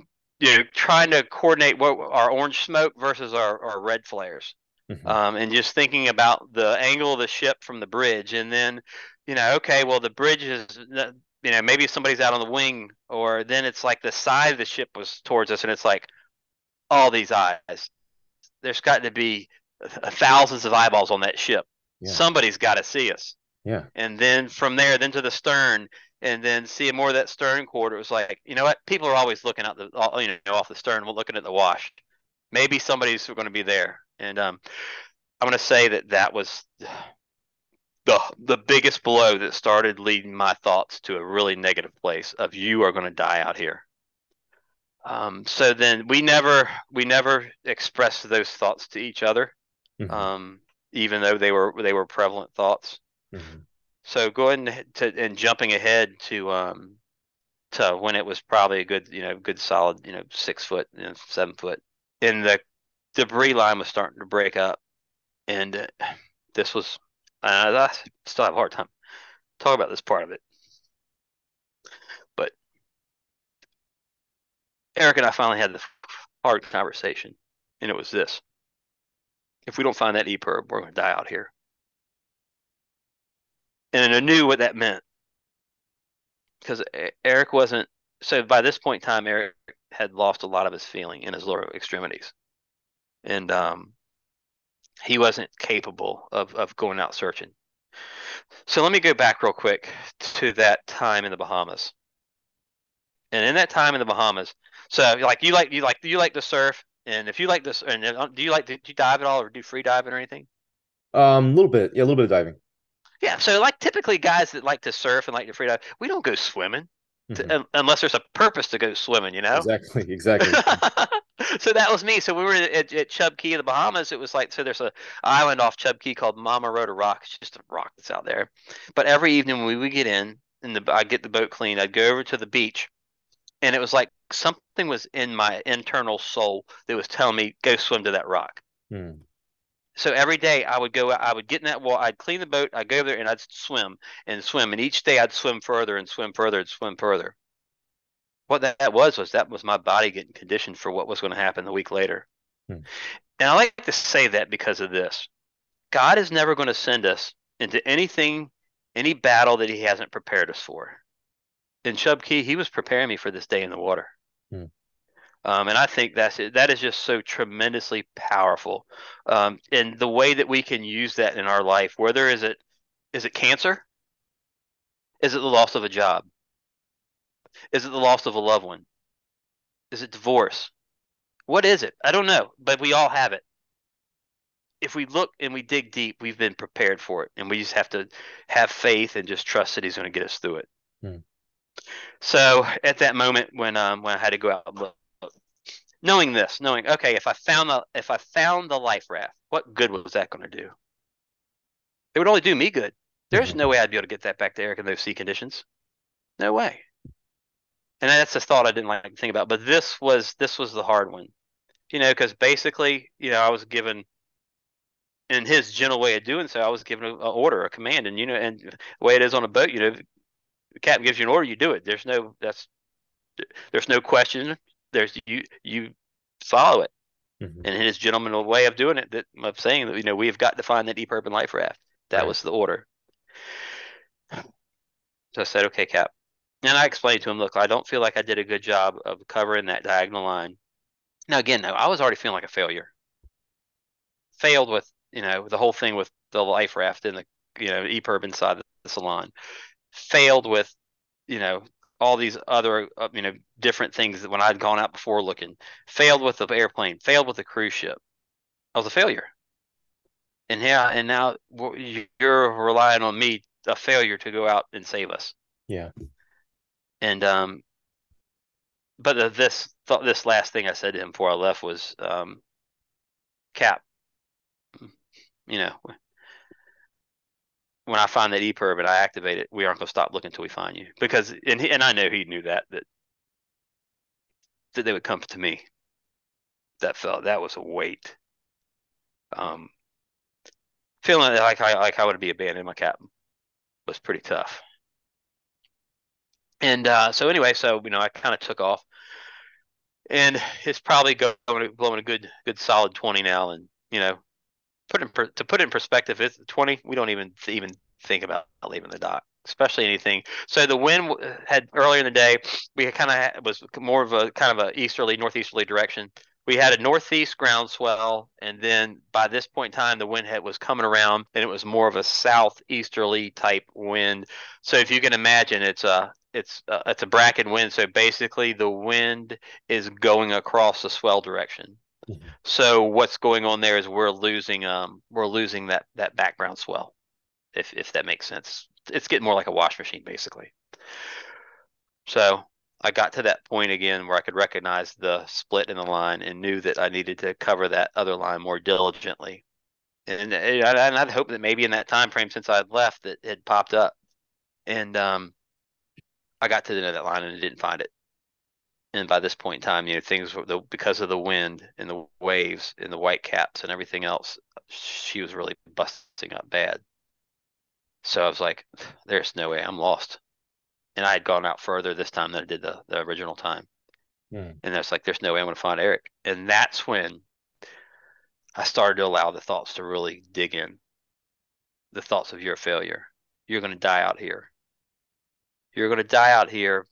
trying to coordinate what our orange smoke versus our red flares. Mm-hmm. And just thinking about the angle of the ship from the bridge, and then, you know, okay, well, the bridge is, you know, maybe somebody's out on the wing, or then it's like the side of the ship was towards us, and it's like all these eyes. There's got to be thousands of eyeballs on that ship. Yeah. Somebody's got to see us. Yeah. And then from there, then to the stern, and then seeing more of that stern quarter, it was like, you know what? People are always looking out off the stern, looking at the wash. Maybe somebody's going to be there. And I'm going to say that was the biggest blow that started leading my thoughts to a really negative place of, you are going to die out here. So then we never expressed those thoughts to each other, mm-hmm. Even though they were prevalent thoughts. Mm-hmm. So going and jumping ahead to when it was probably a good, you know, good solid, you know, 6 foot, you know, 7 foot, and the debris line was starting to break up, and this was, I still have a hard time talking about this part of it. Eric and I finally had the hard conversation, and it was this: if we don't find that EPIRB, we're going to die out here. And I knew what that meant, because Eric wasn't. So by this point in time, Eric had lost a lot of his feeling in his lower extremities, and he wasn't capable of going out searching. So let me go back real quick to that time in the Bahamas. And in that time in the Bahamas, so you like to surf, and if you like this, and do you dive at all, or do free diving or anything? A little bit, yeah, a little bit of diving. Yeah, so like typically guys that like to surf and like to free dive, we don't go swimming, mm-hmm. Unless there's a purpose to go swimming, you know. Exactly. So that was me. So we were at Chub Cay in the Bahamas. It was like, so there's an island off Chub Cay called Mama Rota Rock. It's just a rock that's out there. But every evening when we would get in, and I'd get the boat clean, I'd go over to the beach. And it was like something was in my internal soul that was telling me, go swim to that rock. Mm. So every day I would go, I would get in that wall, I'd clean the boat, I'd go over there, and I'd swim. And each day I'd swim further and swim further and swim further. What that was my body getting conditioned for what was going to happen the week later. Mm. And I like to say that because of this. God is never going to send us into anything, any battle that he hasn't prepared us for. In Chub Cay, he was preparing me for this day in the water. Mm. And I think that is just so tremendously powerful. And the way that we can use that in our life, whether is it cancer? Is it the loss of a job? Is it the loss of a loved one? Is it divorce? What is it? I don't know, but we all have it. If we look and we dig deep, we've been prepared for it. And we just have to have faith and just trust that he's going to get us through it. Mm. So at that moment when I had to go out and look, knowing okay, if I found the life raft, what good was that going to do? It would only do me good. There's no way I'd be able to get that back to Eric in those sea conditions. No way. And that's the thought I didn't like to think about. But this was the hard one, you know, because basically, you know, I was given, in his gentle way of doing so, I was given an order, a command, and you know, and the way it is on a boat, you know. The captain gives you an order, you do it. There's no question. You follow it. Mm-hmm. And in his gentlemanly way of doing it, that of saying that, you know, we've got to find that deep urban life raft. That was the order. So I said, okay, Cap. And I explained to him, look, I don't feel like I did a good job of covering that diagonal line. Now, again, though, I was already feeling like a failure. Failed with, you know, the whole thing with the life raft and the, you know, EPIRB inside the salon. Failed with, you know, all these other, you know, different things that when I'd gone out before looking. Failed with the airplane. Failed with the cruise ship. I was a failure. And yeah, and now you're relying on me, a failure, to go out and save us. Yeah. And but this last thing I said to him before I left was, Cap, you know, when I find that EPIRB and I activate it, we aren't going to stop looking until we find you. Because, and I know he knew that they would come to me. that was a weight. Feeling like I would be abandoning my captain was pretty tough. And so anyway, so I kind of took off, and it's probably blowing a good solid 20 now. And to put it in perspective, it's 20. We don't even think about leaving the dock, especially anything. So the wind had earlier in the day, we kind of was more of a kind of a easterly, northeasterly direction. We had a northeast ground swell, and then by this point in time, the wind head was coming around, and it was more of a southeasterly type wind. So if you can imagine, it's a bracken wind. So basically, the wind is going across the swell direction. Mm-hmm. So what's going on there is we're losing that background swell, if that makes sense. It's getting more like a wash machine, basically. So I got to that point again where I could recognize the split in the line and knew that I needed to cover that other line more diligently. And I'd hoped that maybe in that time frame since I had left that it had popped up. And I got to the end of that line and I didn't find it. And by this point in time, things were because of the wind and the waves and the white caps and everything else, she was really busting up bad. So I was like, there's no way, I'm lost. And I had gone out further this time than I did the original time. Mm. And I was like, there's no way I'm going to find Eric. And that's when I started to allow the thoughts to really dig in. The thoughts of you're a failure. You're going to die out here. You're going to die out here.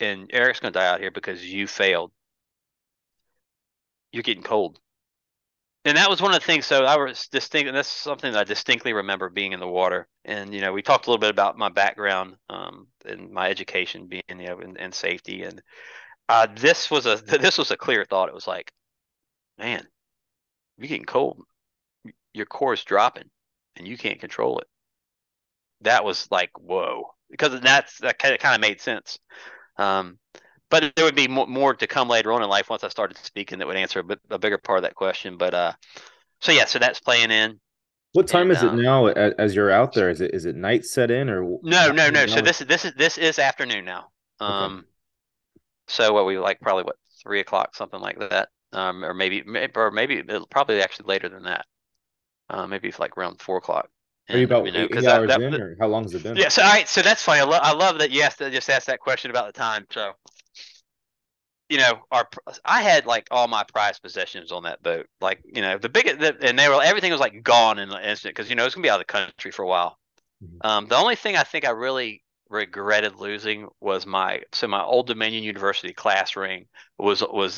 And Eric's going to die out here because you failed. You're getting cold. And that was one of the things. So I was distinct, and that's something that I distinctly remember being in the water. And, we talked a little bit about my background and my education being, in safety. And this was a clear thought. It was like, man, you're getting cold. Your core is dropping and you can't control it. That was like, whoa, because that kind of made sense. But there would be more to come later on in life once I started speaking that would answer a bigger part of that question. But so that's playing in. What time is it now as you're out there? Is it night set in or no? So this is afternoon now. Okay. So what we like probably 3 o'clock, something like that, or maybe probably actually later than that. Maybe it's like around 4 o'clock. And, are you about 8 hours in, or how long has it been? Yeah, so all right, so that's funny. I love that. Yes, they just asked that question about the time. So, I had like all my prized possessions on that boat. Like and they were everything was like gone in an instant because it's gonna be out of the country for a while. Mm-hmm. The only thing I think I really regretted losing was my Old Dominion University class ring was in my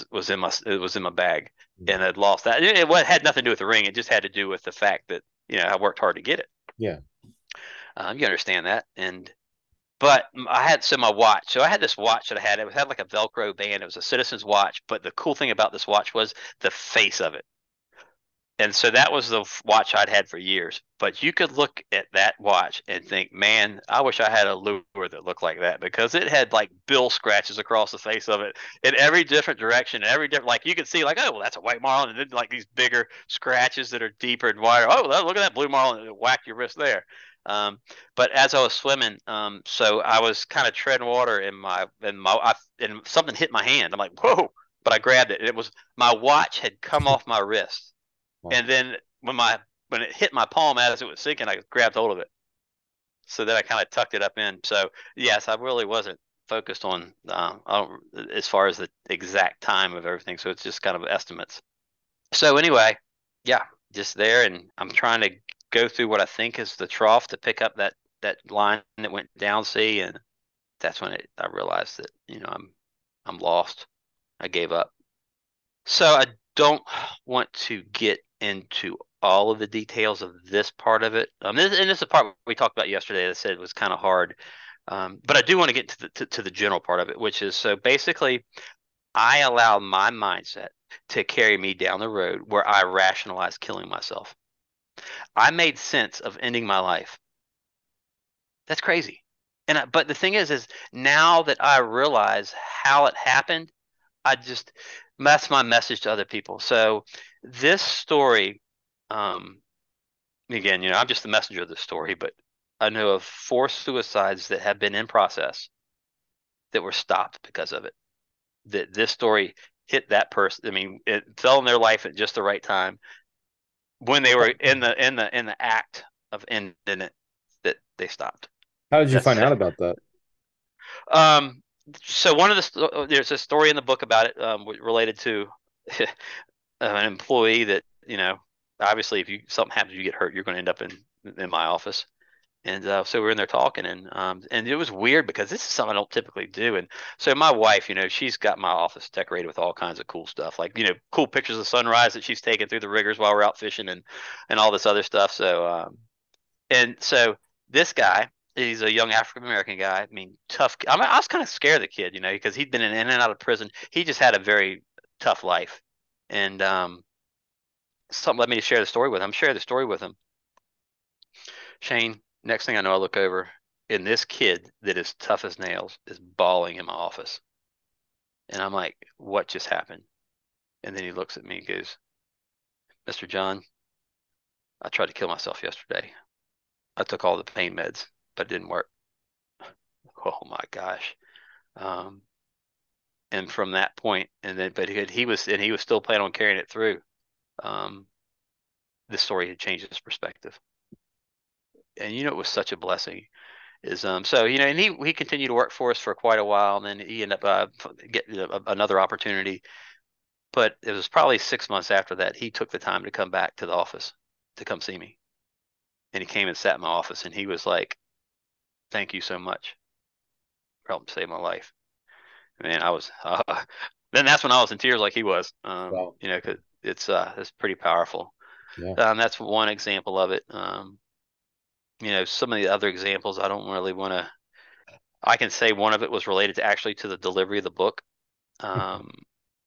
bag, mm-hmm. and I'd lost that. It had nothing to do with the ring. It just had to do with the fact that I worked hard to get it. Yeah. You understand that. But I had my watch. So I had this watch that I had. It had like a Velcro band. It was a Citizen's watch. But the cool thing about this watch was the face of it. And so that was the watch I'd had for years. But you could look at that watch and think, man, I wish I had a lure that looked like that, because it had like bill scratches across the face of it in every different direction. Like you could see like, oh, well, that's a white marlin. And then like these bigger scratches that are deeper and wider. Oh, look at that blue marlin. It whacked your wrist there. But as I was swimming, so I was kind of treading water and something hit my hand. I'm like, whoa, but I grabbed it. And it was my watch had come off my wrist. And then when it hit my palm as it was sinking, I grabbed hold of it. So then I kind of tucked it up in. So yes, I really wasn't focused on as far as the exact time of everything. So it's just kind of estimates. So anyway, yeah, just there, and I'm trying to go through what I think is the trough to pick up that line that went down sea, and that's when I realized that I'm lost. I gave up. So I don't want to get into all of the details of this part of it. This is the part we talked about yesterday that I said it was kind of hard. But I do want to get to the general part of it, which is, so basically I allow my mindset to carry me down the road where I rationalize killing myself. I made sense of ending my life. That's crazy. But the thing is now that I realize how it happened, that's my message to other people. So this story, again, I'm just the messenger of the story, but I know of 4 suicides that have been in process that were stopped because of it. That this story hit that person. I mean, it fell in their life at just the right time when they were in the act of ending it, that they stopped. How did you find out about that? So there's a story in the book about it, related to an employee that, you know, obviously if something happens, you get hurt, you're going to end up in my office. And so we're in there talking, and it was weird because this is something I don't typically do. And so my wife, you know, she's got my office decorated with all kinds of cool stuff, like, you know, cool pictures of sunrise that she's taken through the riggers while we're out fishing and all this other stuff. So, and so this guy, he's a young African-American guy. I mean, tough. I mean, I was kind of scared of the kid, you know, because he'd been in and out of prison. He just had a very tough life. And something led me to share the story with him. Share the story with him. Shane, next thing I know, I look over, and this kid that is tough as nails is bawling in my office. And I'm like, what just happened? And then he looks at me and goes, Mr. John, I tried to kill myself yesterday. I took all the pain meds, but it didn't work. Oh, my gosh. And from that point, he was still planning on carrying it through. This story had changed his perspective. And, you know, it was such a blessing. So, you know, and he continued to work for us for quite a while, and then he ended up getting another opportunity. But it was probably 6 months after that, he took the time to come back to the office to come see me. And he came and sat in my office, and he was like, thank you so much for helping save my life. Man, I was then that's when I was in tears like he was, wow. You know, because it's pretty powerful. Yeah. That's one example of it. You know, some of the other examples, I don't really want to. I can say one of it was related to the delivery of the book.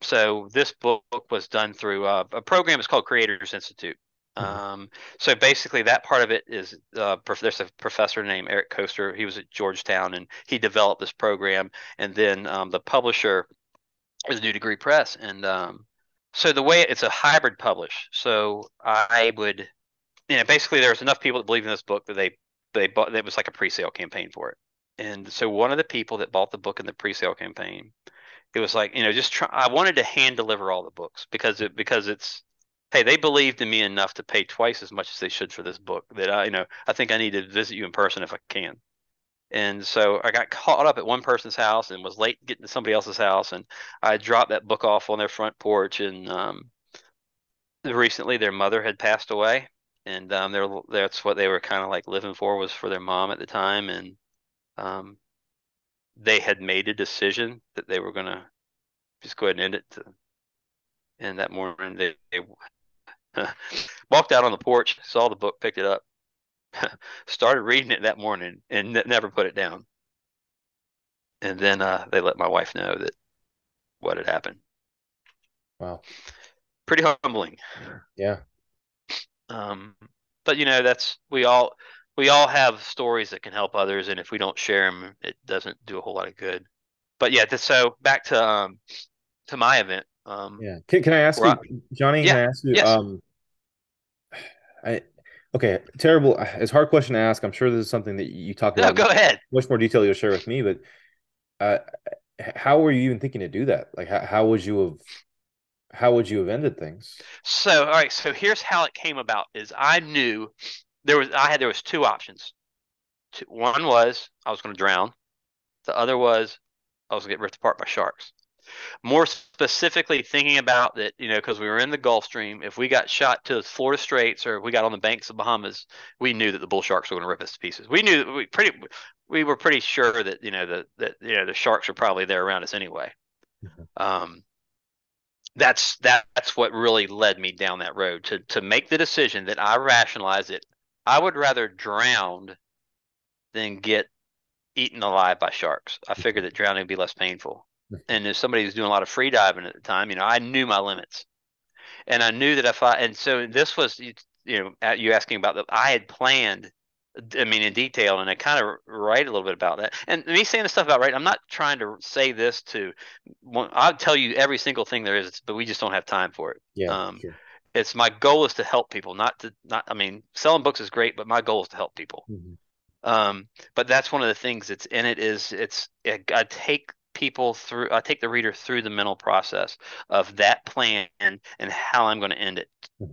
So this book was done through a program. It's called Creators Institute. So basically, that part of it is there's a professor named Eric Koester. He was at Georgetown, and he developed this program. And then the publisher is New Degree Press, and so the way it's a hybrid publish. So I would. You know, basically, there was enough people that believed in this book that they bought. It was like a pre-sale campaign for it. And so one of the people that bought the book in the pre-sale campaign, it was like, you know, I wanted to hand deliver all the books because hey, they believed in me enough to pay twice as much as they should for this book that I think I need to visit you in person if I can. And so I got caught up at one person's house and was late getting to somebody else's house, and I dropped that book off on their front porch. And recently, their mother had passed away. And that's what they were kind of like living for, was for their mom at the time. And they had made a decision that they were going to just go ahead and end it. And that morning they walked out on the porch, saw the book, picked it up, started reading it that morning, and never put it down. And then they let my wife know that what had happened. Wow. Pretty humbling. Yeah. But you know, that's, we all have stories that can help others, and if we don't share them, it doesn't do a whole lot of good. But yeah, so back to my event. Yeah. Can I ask you, Johnny? Yeah, can I ask you? Yes. Okay, terrible. It's a hard question to ask. I'm sure this is something that you talk about. No, go ahead. Much more detail you'll share with me, but how were you even thinking to do that? Like, how would you have ended things? So, all right. So here's how it came about: is I knew there was two options. One was I was going to drown. The other was I was going to get ripped apart by sharks. More specifically, thinking about that, you know, because we were in the Gulf Stream. If we got shot to the Florida Straits, or if we got on the banks of Bahamas, we knew that the bull sharks were going to rip us to pieces. We knew that we were pretty sure that the sharks were probably there around us anyway. Mm-hmm. That's what really led me down that road to make the decision that I rationalize it. I would rather drown than get eaten alive by sharks. I figured that drowning would be less painful. And if somebody was doing a lot of free diving at the time, you know, I knew my limits, and I knew that so this was, you know, you asking about I had planned, I mean, in detail, and I kind of write a little bit about that. And me saying the stuff about writing, I'm not trying to say this to – I'll tell you every single thing there is, but we just don't have time for it. Yeah, sure. It's my goal is to help people, I mean, selling books is great, but my goal is to help people. Mm-hmm. But that's one of the things that's in it is I take people through, I take the reader through the mental process of that plan and how I'm going to end it,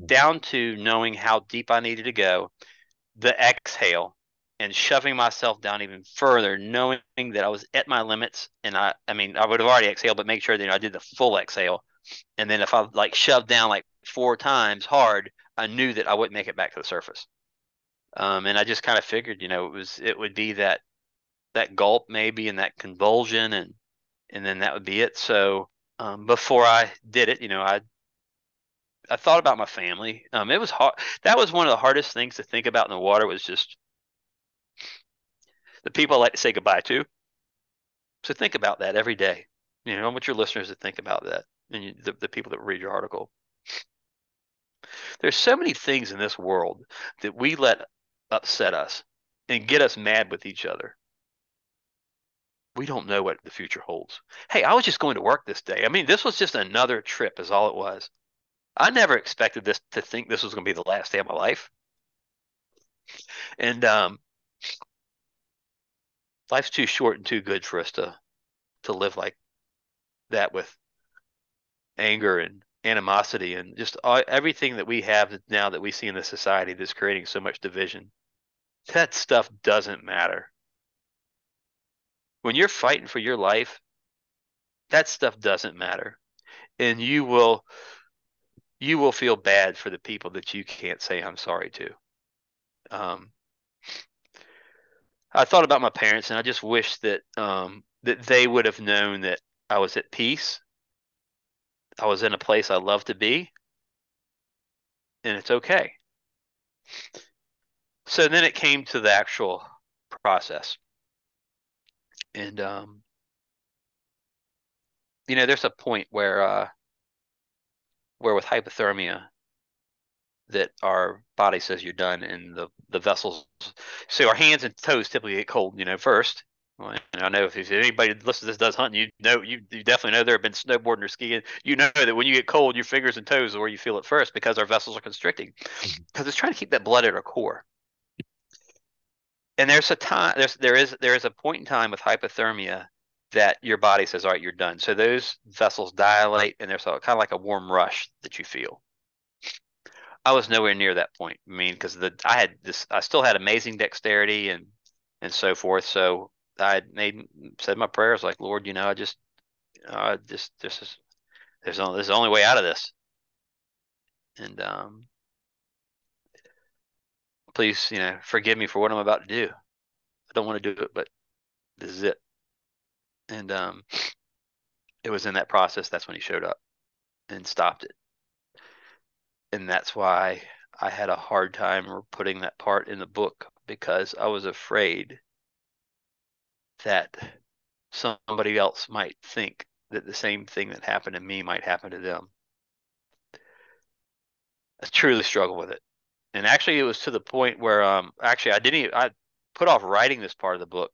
down to knowing how deep I needed to go, the exhale, and shoving myself down even further, knowing that I was at my limits. And I mean, I would have already exhaled, but make sure that, you know, I did the full exhale. And then if I like shoved down like 4 times hard, I knew that I wouldn't make it back to the surface. And I just kind of figured, you know, it would be that gulp maybe, and that convulsion, and then that would be it. So before I did it, you know, I thought about my family. It was hard. That was one of the hardest things to think about in the water, was just the people I like to say goodbye to. So think about that every day. You know, I want your listeners to think about that, and the people that read your article. There's so many things in this world that we let upset us and get us mad with each other. We don't know what the future holds. Hey, I was just going to work this day. I mean, this was just another trip is all it was. I never expected this to think this was going to be the last day of my life. And life's too short and too good for us to live like that, with anger and animosity and just everything that we have now that we see in the society that's creating so much division. That stuff doesn't matter. When you're fighting for your life, that stuff doesn't matter. And you will feel bad for the people that you can't say I'm sorry to. I thought about my parents, and I just wish that that they would have known that I was at peace. I was in a place I love to be, and it's okay. So then it came to the actual process. And, you know, there's a point where with hypothermia that our body says you're done, and the vessels. So our hands and toes typically get cold, you know, first. Well, and I know if anybody listens to this does hunting, you know, you definitely know there have been snowboarding or skiing. You know that when you get cold, your fingers and toes are where you feel it first, because our vessels are constricting, because it's trying to keep that blood at our core. And there's a time, there is a point in time with hypothermia that your body says, all right, you're done. So those vessels dilate, and there's kind of like a warm rush that you feel. I was nowhere near that point. I mean, because I still had amazing dexterity and so forth. So I said my prayers, like, Lord, you know, this is the only way out of this. And please, you know, forgive me for what I'm about to do. I don't want to do it, but this is it. And it was in that process, that's when he showed up and stopped it. And that's why I had a hard time putting that part in the book, because I was afraid that somebody else might think that the same thing that happened to me might happen to them. I truly struggled with it. And actually, it was to the point where I put off writing this part of the book.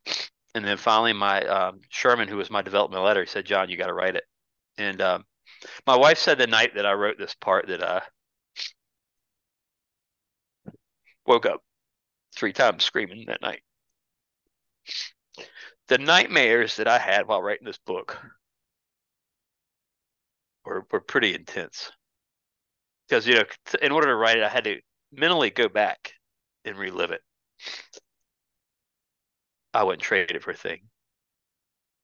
And then finally, my Sherman, who was my developmental editor, said, John, you got to write it. And my wife said the night that I wrote this part that I woke up 3 times screaming that night. The nightmares that I had while writing this book were pretty intense. Because, you know, in order to write it, I had to mentally go back and relive it. I wouldn't trade it for a thing.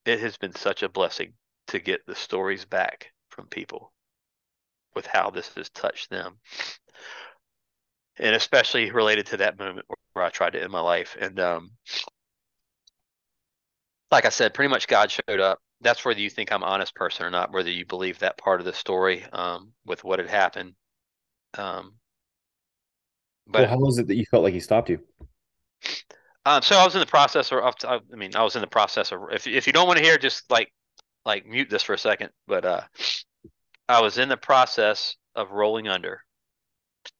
It has been such a blessing to get the stories back from people with how this has touched them. And especially related to that moment where I tried to end my life. And like I said, pretty much God showed up. That's whether you think I'm an honest person or not, whether you believe that part of the story with what had happened. But well, how was it that you felt like he stopped you? So I was in the process if you don't want to hear, just like mute this for a second. But I was in the process of rolling under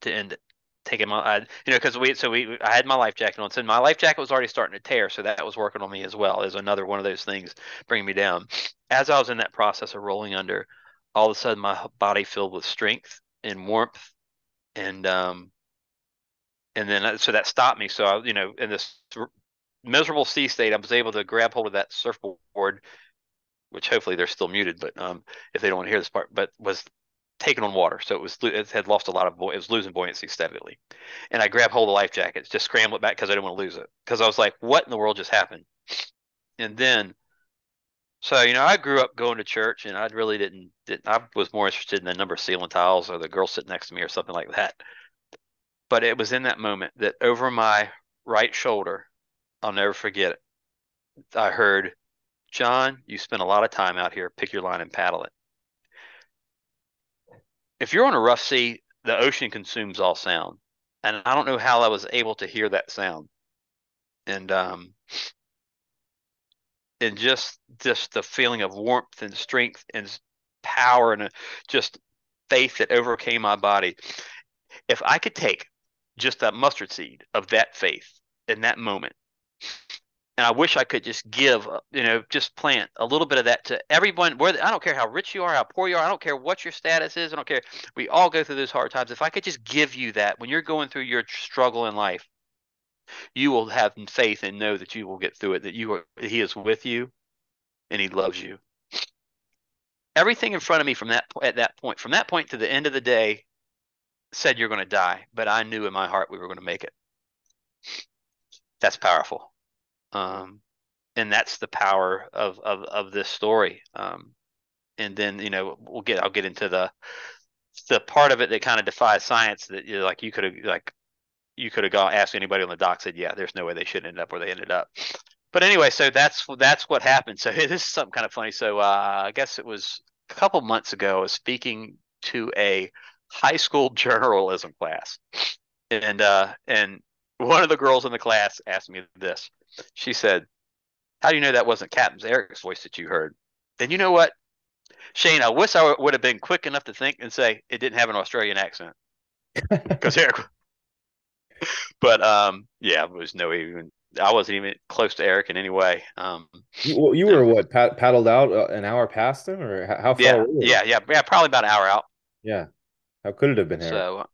to end it, taking my, I had my life jacket on. So my life jacket was already starting to tear. So that was working on me as well. It was another one of those things bringing me down. As I was in that process of rolling under, all of a sudden my body filled with strength and warmth, and then, so that stopped me. So, I, you know, in this miserable sea state, I was able to grab hold of that surfboard which hopefully they're still muted, but if they don't want to hear this part, but was taken on water. So it had lost a lot of it was losing buoyancy steadily. And I grabbed hold of the life jackets, just scramble it back because I didn't want to lose it. Because I was like, what in the world just happened? And then, so, you know, I grew up going to church, and I really didn't I was more interested in the number of ceiling tiles or the girl sitting next to me or something like that. But it was in that moment that over my right shoulder, I'll never forget it, I heard, "John, you spent a lot of time out here. Pick your line and paddle it." If you're on a rough sea, the ocean consumes all sound. And I don't know how I was able to hear that sound. And just the feeling of warmth and strength and power and just faith that overcame my body. If I could take just that mustard seed of that faith in that moment, and I wish I could just give, you know, just plant a little bit of that to everyone. Whether, I don't care how rich you are, how poor you are. I don't care what your status is. I don't care. We all go through those hard times. If I could just give you that when you're going through your struggle in life, you will have faith and know that you will get through it, that you are, he is with you and he loves you. Everything in front of me from that point to the end of the day said you're going to die, but I knew in my heart we were going to make it. That's powerful. And that's the power of this story. And then, you know, I'll get into the part of it that kind of defies science, that you know, like you could have asked anybody on the dock, said, yeah, there's no way they should end up where they ended up. But anyway, so that's what happened. So this is something kind of funny. So I guess it was a couple months ago, I was speaking to a high school journalism class. And one of the girls in the class asked me this. She said, "How do you know that wasn't Captain Eric's voice that you heard?" And you know what, Shane, I wish I would have been quick enough to think and say it didn't have an Australian accent. Because Eric... But yeah, it was I wasn't even close to Eric in any way. You were what, paddled out an hour past him, or how far? Yeah, away? Yeah, probably about an hour out. Yeah, how could it have been Eric? So,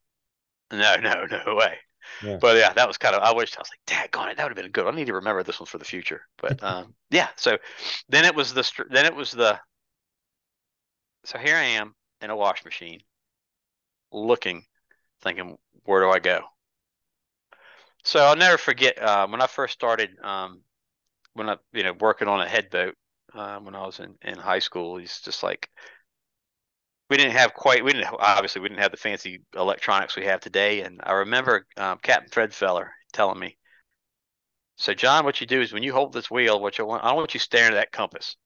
no way. Yeah. But yeah, that was kind of, I was like, daggone it, that would have been good. I need to remember this one for the future. But yeah, so then it was so here I am in a wash machine, looking, thinking, where do I go? So I'll never forget when I first started when I working on a head boat when I was in high school. It's just like we didn't have the fancy electronics we have today. And I remember Captain Fred Feller telling me, "So John, what you do is when you hold this wheel, I don't want you staring at that compass.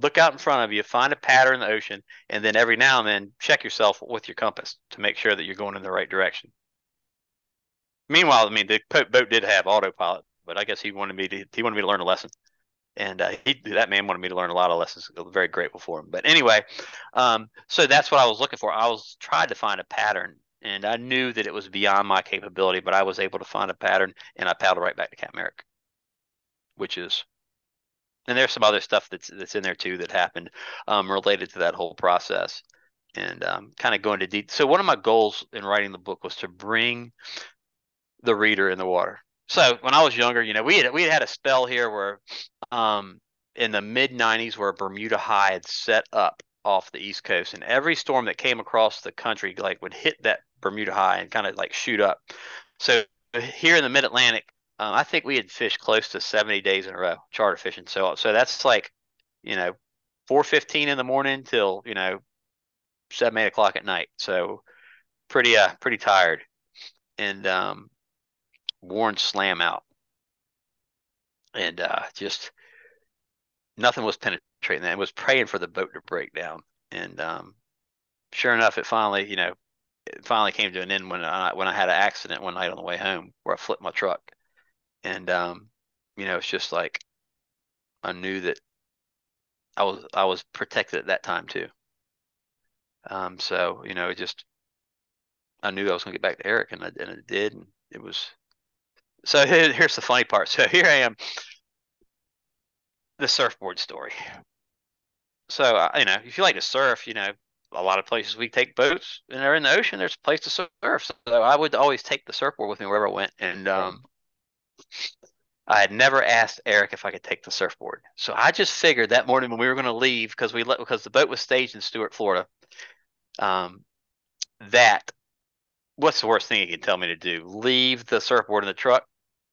Look out in front of you, find a pattern in the ocean, and then every now and then check yourself with your compass to make sure that you're going in the right direction." Meanwhile, I mean, the boat did have autopilot, but I guess he wanted me to learn a lesson. And that man wanted me to learn a lot of lessons. I'm very grateful for him. But anyway, so that's what I was looking for. I was trying to find a pattern, and I knew that it was beyond my capability, but I was able to find a pattern, and I paddled right back to Cat Merrick, and there's some other stuff that's in there too that happened related to that whole process. And kind of going to deep. So one of my goals in writing the book was to bring the reader in the water. So when I was younger, we had a spell here where in the mid-90s where Bermuda High had set up off the East Coast, and every storm that came across the country would hit that Bermuda High and kind of shoot up. So here in the mid-Atlantic, I think we had fished close to 70 days in a row, charter fishing. So that's 4:15 in the morning till 7-8 o'clock at night. So pretty tired. And Warren slam out, and just nothing was penetrating that. It was praying for the boat to break down, and sure enough, it finally came to an end when I had an accident one night on the way home where I flipped my truck, and it's just like I knew that I was protected at that time too. It just, I knew I was going to get back to Eric, and I did. And it was, so here's the funny part. So here I am, the surfboard story. So, if you like to surf, a lot of places we take boats and they're in the ocean, there's a place to surf. So I would always take the surfboard with me wherever I went. And I had never asked Eric if I could take the surfboard. So I just figured that morning when we were going to leave, because the boat was staged in Stuart, Florida, that what's the worst thing he could tell me to do? Leave the surfboard in the truck.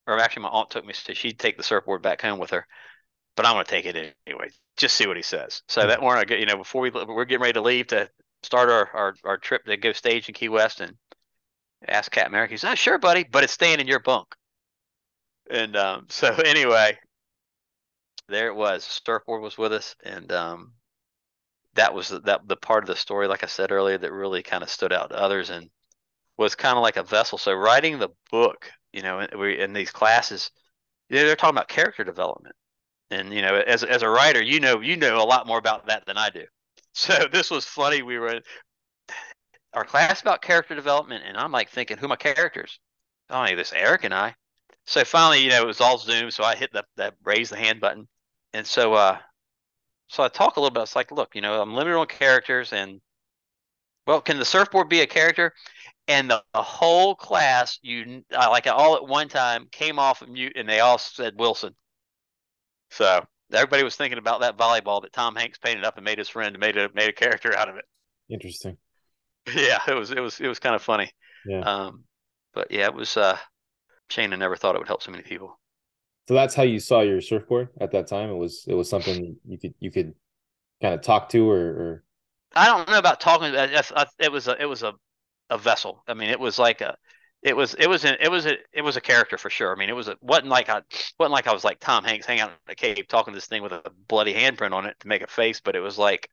Or actually, my aunt took me to, she'd take the surfboard back home with her, but I'm going to take it anyway. Just see what he says. So that morning, before we're getting ready to leave to start our trip to go stage in Key West, and asked Cat Merrick, he's not sure, buddy, but it's staying in your bunk. And so anyway, there it was. Surfboard was with us, and that was the part of the story, like I said earlier, that really kind of stood out to others and was kind of like a vessel. So writing the book, we in these classes, they're talking about character development, and as a writer, you know a lot more about that than I do. So this was funny. We were in our class about character development, and I'm like thinking, who are my characters? Oh, this Eric and I. So finally, it was all Zoom. So I hit that raise the hand button. And so I talk a little bit. It's like, look, I'm limited on characters, and, well, can the surfboard be a character? And the whole class, all at one time, came off of mute, and they all said Wilson. So everybody was thinking about that volleyball that Tom Hanks painted up and made his friend, made a character out of it. Interesting. Yeah, it was kind of funny. Yeah. But yeah, it was. Shane, I never thought it would help so many people. So that's how you saw your surfboard at that time. It was something you could kind of talk to, or I don't know about talking. It was a vessel. I mean, it was a character for sure. I mean, it wasn't like I was like Tom Hanks hanging out in a cave talking to this thing with a bloody handprint on it to make a face, but it was like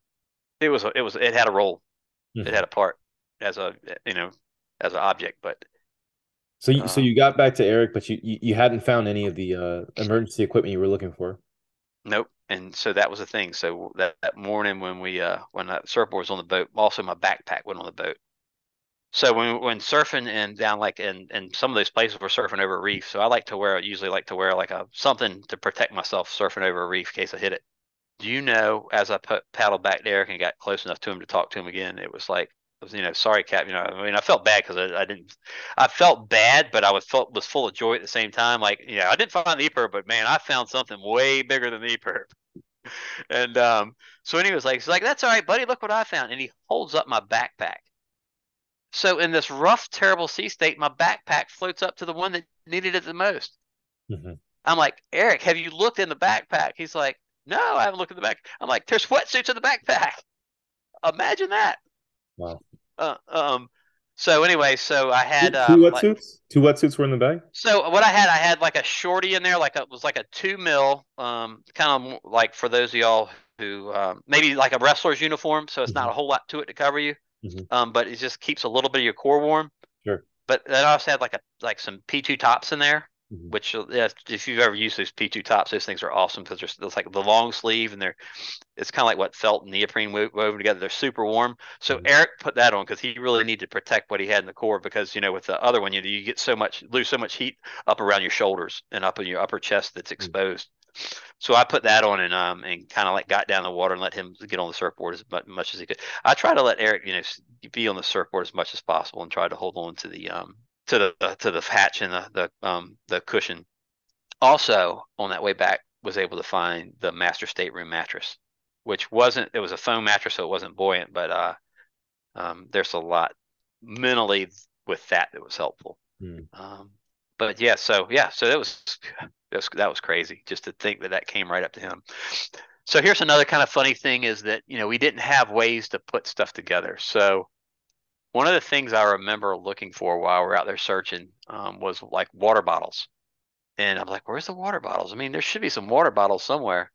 it had a role. Mm-hmm. It had a part as an object, but. So you got back to Eric, but you hadn't found any of the emergency equipment you were looking for. Nope. And so that was the thing. So that morning when that surfboard was on the boat, also my backpack went on the boat. So when surfing and down like in some of those places we're surfing over a reef, so I usually like to wear like a something to protect myself surfing over a reef in case I hit it. As I paddled back to Eric and got close enough to him to talk to him again, it was like, sorry, Cap. I mean, I felt bad because I felt bad, but I was full of joy at the same time. Like, I didn't find the e-perp, but man, I found something way bigger than the e-perp. And so anyway, he's like, that's all right, buddy. Look what I found. And he holds up my backpack. So in this rough, terrible sea state, my backpack floats up to the one that needed it the most. Mm-hmm. I'm like, Eric, have you looked in the backpack? He's like, no, I haven't looked in the backpack. I'm like, there's sweatsuits in the backpack. Imagine that. Wow. So anyway, so I had two wetsuits were in the bag. So what I had like a shorty in there, like it was like a 2mm, kind of like for those of y'all who maybe like a wrestler's uniform, so it's mm-hmm. not a whole lot to it to cover you, mm-hmm. But it just keeps a little bit of your core warm. Sure. But then I also had like some P2 tops in there, mm-hmm. which if you've ever used those P2 tops, those things are awesome because it's like the long sleeve and it's kind of like what felt and neoprene woven together. They're super warm. So mm-hmm. Eric put that on because he really needed to protect what he had in the core because, with the other one, you get lose so much heat up around your shoulders and up in your upper chest that's exposed. Mm-hmm. So I put that on and kind of like got down the water and let him get on the surfboard as much as he could. I try to let Eric, be on the surfboard as much as possible and try to hold on to the, to the hatch and the cushion. Also, on that way back, was able to find the master stateroom mattress, which it was a foam mattress, so it wasn't buoyant, but there's a lot mentally with that was helpful. Mm. But yeah, so that was crazy just to think that came right up to him. So here's another kind of funny thing is that we didn't have ways to put stuff together, so. One of the things I remember looking for while we were out there searching was like water bottles. And I'm like, where's the water bottles? I mean, there should be some water bottles somewhere.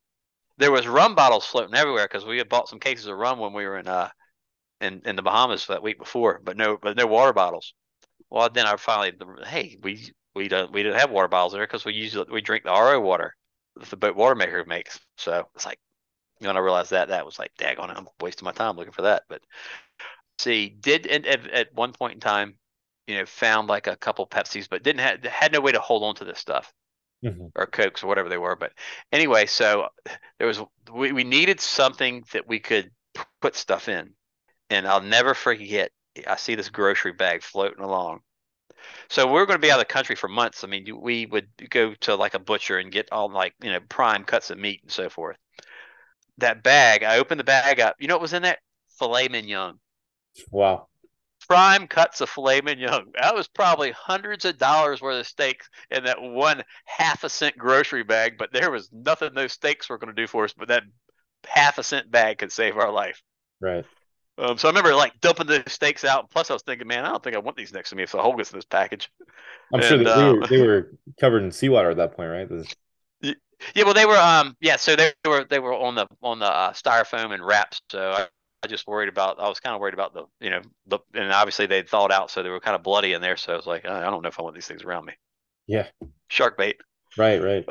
There was rum bottles floating everywhere because we had bought some cases of rum when we were in the Bahamas that week before, but no water bottles. Well, then I finally, hey, we didn't have water bottles there because we drink the RO water that the boat water maker makes. So it's like, when I realized that was like, daggone it, I'm wasting my time looking for that. But see, did at one point in time, found like a couple Pepsis, but didn't had no way to hold on to this stuff, mm-hmm. or Cokes or whatever they were. But anyway, so there was we needed something that we could put stuff in, and I'll never forget. I see this grocery bag floating along, So we were going to be out of the country for months. I mean, we would go to like a butcher and get all like, you know, prime cuts of meat and so forth. That bag, I opened the bag up. You know what was in that? Filet mignon. Wow. Prime cuts of filet mignon. That was probably hundreds of dollars worth of steaks in that one half-a-cent grocery bag, but there was nothing those steaks were going to do for us, but that half-a-cent bag could save our life. Right. So I remember like dumping the steaks out. Plus, I was thinking, man, I don't think I want these next to me if the whole gets in this package. I'm sure that they were covered in seawater at that point, right? Yeah, well, they were. So they were on the styrofoam and wraps. So I just worried about. I was kind of worried about and obviously they'd thawed out, so they were kind of bloody in there. So I was like, I don't know if I want these things around me. Yeah. Shark bait. Right.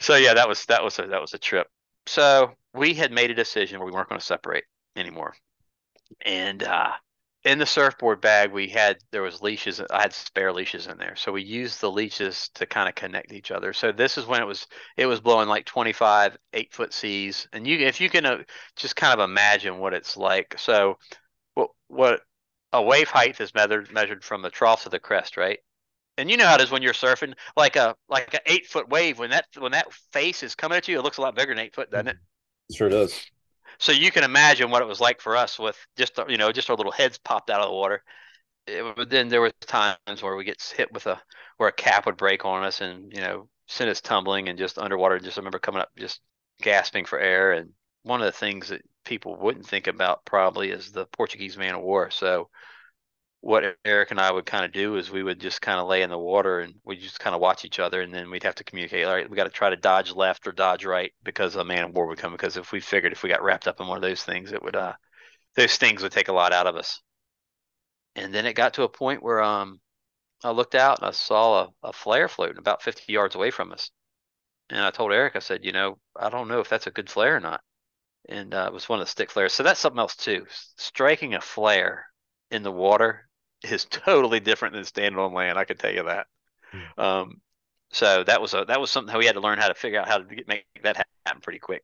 So yeah, that was a trip. So we had made a decision where we weren't going to separate anymore, and in the surfboard bag there was leashes. I had spare leashes in there, so we used the leashes to kind of connect each other. So this is when it was blowing like 25 8-foot seas, and if you can just kind of imagine what it's like. So what a wave height is measured from the trough to the crest, right? And you know how it is when you're surfing, like an 8-foot wave, when that face is coming at you, it looks a lot bigger than 8 foot, doesn't it? Sure does. So you can imagine what it was like for us with just our little heads popped out of the water. But then there were times where we get hit where a cap would break on us and, send us tumbling and just underwater. Just remember coming up, just gasping for air. And one of the things that people wouldn't think about probably is the Portuguese man of war. So what Eric and I would kind of do is we would just kind of lay in the water and we just kind of watch each other, and then we'd have to communicate. All right, we got to try to dodge left or dodge right because a man of war would come. Because if we got wrapped up in one of those things, it would those things would take a lot out of us. And then it got to a point where I looked out and I saw a flare floating about 50 yards away from us, and I told Eric, I said, I don't know if that's a good flare or not, and it was one of the stick flares. So that's something else too. Striking a flare in the water is totally different than standing on land. I can tell you that. So that was something that we had to learn how to figure out how to make that happen pretty quick.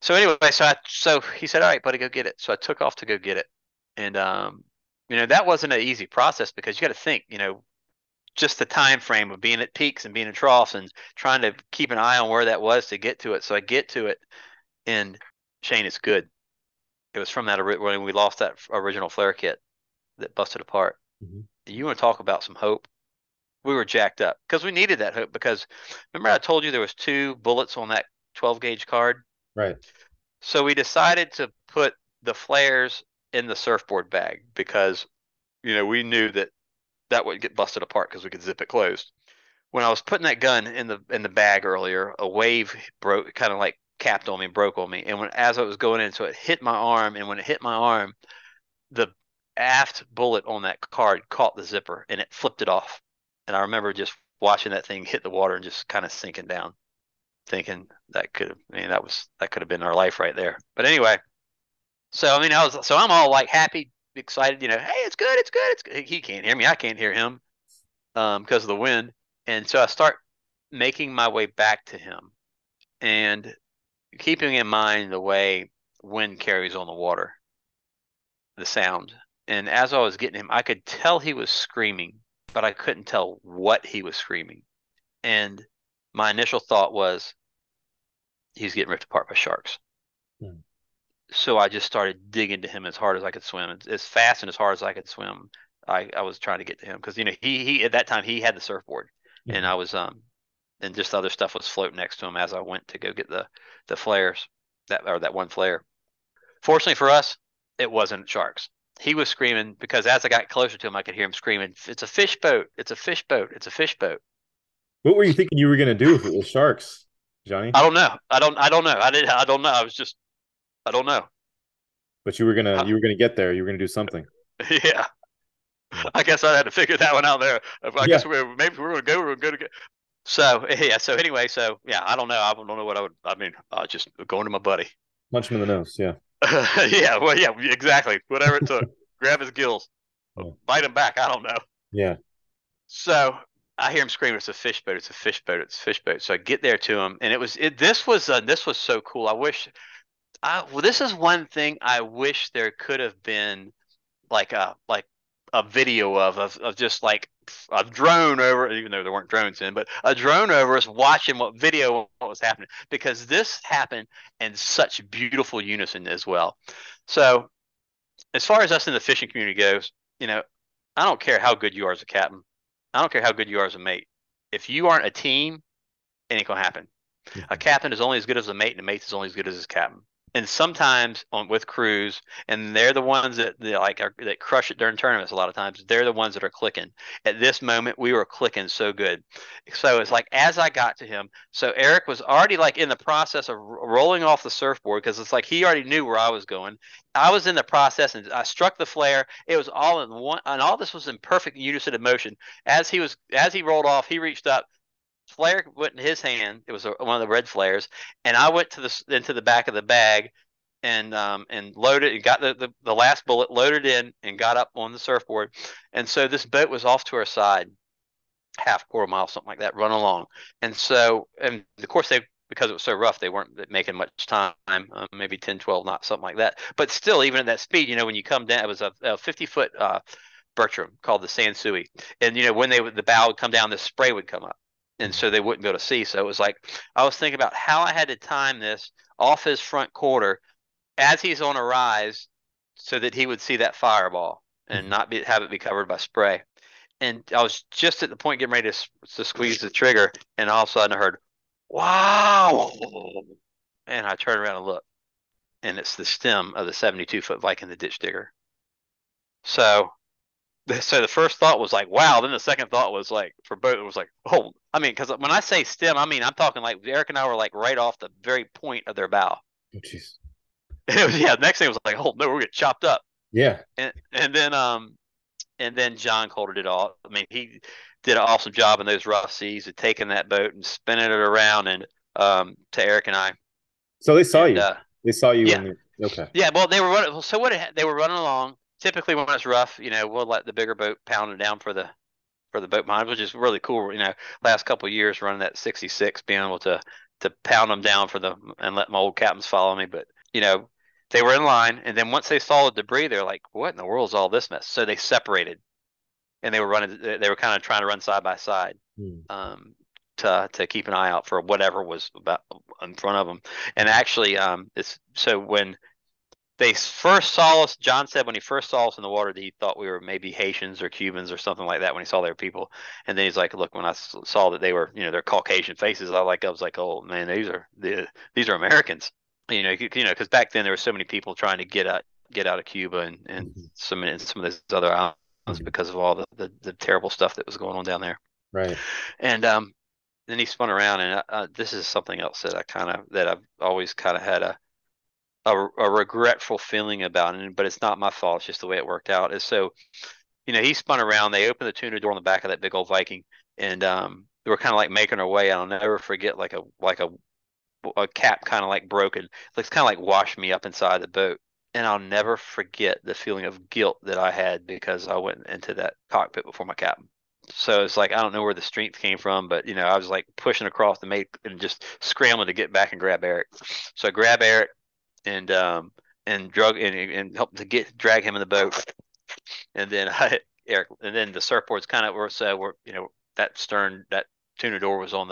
So anyway, so he said, "All right, buddy, go get it." So I took off to go get it, and that wasn't an easy process because you got to think, just the time frame of being at peaks and being in troughs and trying to keep an eye on where that was to get to it. So I get to it, and Shane, it's good. It was from that when we lost that original flare kit that busted apart. Mm-hmm. You want to talk about some hope? We were jacked up because we needed that hope, because remember I told you there was 2 bullets on that 12 gauge card, right? So we decided to put the flares in the surfboard bag because we knew that would get busted apart because we could zip it closed. When I was putting that gun in the bag earlier, a wave broke, kind of like capped on me, broke on me, and as I was going in, so it hit my arm, and when it hit my arm, the aft bullet on that card caught the zipper and it flipped it off. And I remember just watching that thing hit the water and just kind of sinking down, thinking that could have been our life right there. But anyway, so I'm all like happy, excited, hey, it's good. He can't hear me, I can't hear him because of the wind. And so I start making my way back to him, and keeping in mind the way wind carries on the water, the sound. And as I was getting him, I could tell he was screaming, but I couldn't tell what he was screaming. And my initial thought was, he's getting ripped apart by sharks. Mm. So I just started digging to him as hard as I could swim, as fast and as hard as I could swim. I was trying to get to him because, he at that time, he had the surfboard. Mm. And I was and just other stuff was floating next to him as I went to go get the flares, that one flare. Fortunately for us, it wasn't sharks. He was screaming because as I got closer to him, I could hear him screaming, "It's a fish boat! It's a fish boat! It's a fish boat!" What were you thinking you were going to do if it was sharks, Johnny? I don't know. I don't know. I don't know. I was just, I don't know. But you were gonna get there. You were gonna do something. Yeah. I guess I had to figure that one out there. I guess we were gonna go. So anyway, I don't know. I don't know what I would. I mean, I just going to my buddy. Punch him in the nose. Yeah. Exactly. Whatever it took. Grab his gills. Yeah. Bite him back. I don't know. Yeah. So I hear him screaming, "It's a fish boat! It's a fish boat! It's a fish boat!" So I get there to him, and this was so cool. This is one thing I wish there could have been, like a a video of just like a drone over, even though there weren't drones in, but a drone over us watching what video, what was happening, because this happened in such beautiful unison as well. So as far as us in the fishing community goes, you know, I don't care how good you are as a captain. I don't care how good you are as a mate. If you aren't a team, it ain't gonna happen. A captain is only as good as a mate, and a mate is only as good as his captain. And sometimes with crews, and they're the ones that that crush it during tournaments. A lot of times, they're the ones that are clicking. At this moment, we were clicking so good. So it's like as I got to him, so Eric was already like in the process of rolling off the surfboard because it's like he already knew where I was going. I was in the process, and I struck the flare. It was all in one, and all this was in perfect unison of motion. As he rolled off, he reached up. Flare went in his hand. It was one of the red flares, and I went to into the back of the bag, and loaded and got the last bullet, loaded in, and got up on the surfboard. And so this boat was off to our side, half quarter mile, something like that, run along. And so, and of course because it was so rough, they weren't making much time, maybe 10, 12 knots, something like that. But still, even at that speed, you know, when you come down, it was a 50-foot Bertram called the Sansui, and you know when the bow would come down, the spray would come up. And so they wouldn't go to sea. So it was like I was thinking about how I had to time this off his front quarter as he's on a rise so that he would see that fireball and not have it be covered by spray. And I was just at the point getting ready to squeeze the trigger, and all of a sudden I heard, wow. And I turned around and looked, and it's the stem of the 72-foot Viking, the ditch digger. So the first thought was like, wow. Then the second thought was like, for both, it was like, oh, I mean, because when I say stem, I mean, I'm talking like Eric and I were like right off the very point of their bow. Oh, jeez. Yeah. The next thing was like, oh no, we're getting chopped up. Yeah. And then John Colter did all. I mean, he did an awesome job in those rough seas of taking that boat and spinning it around and to Eric and I. So they saw you. They saw you. Yeah. Okay. Yeah. Well, they were running. So they were running along. Typically, when it's rough, you know, we'll let the bigger boat pound it down for the boat behind, which is really cool. You know, last couple of years running that 66, being able to pound them down and let my old captains follow me. But you know, they were in line, and then once they saw the debris, they're like, "What in the world is all this mess?" So they separated, and they were running. They were kind of trying to run side by side to keep an eye out for whatever was about in front of them. And actually, when they first saw us, John said when he first saw us in the water that he thought we were maybe Haitians or Cubans or something like that when he saw their people. And then he's like, look, when I saw that they were, you know, their Caucasian faces, I was like, oh man, these are Americans, you know, because back then there were so many people trying to get out of Cuba and some of those other islands because of all the terrible stuff that was going on down there. Right. And then he spun around, and this is something else that I've always kind of had a regretful feeling about it, but it's not my fault. It's just the way it worked out. And so, you know, he spun around. They opened the tuna door on the back of that big old Viking, and they were kind of like making our way. I'll never forget, like a cap kind of like broken. It's kind of like washed me up inside the boat, and I'll never forget the feeling of guilt that I had because I went into that cockpit before my captain. So it's like I don't know where the strength came from, but you know, I was like pushing across the mate and just scrambling to get back and grab Eric. So I grab Eric. And help to drag him in the boat, and then Eric, and then the surfboards kind of were that tuna door was on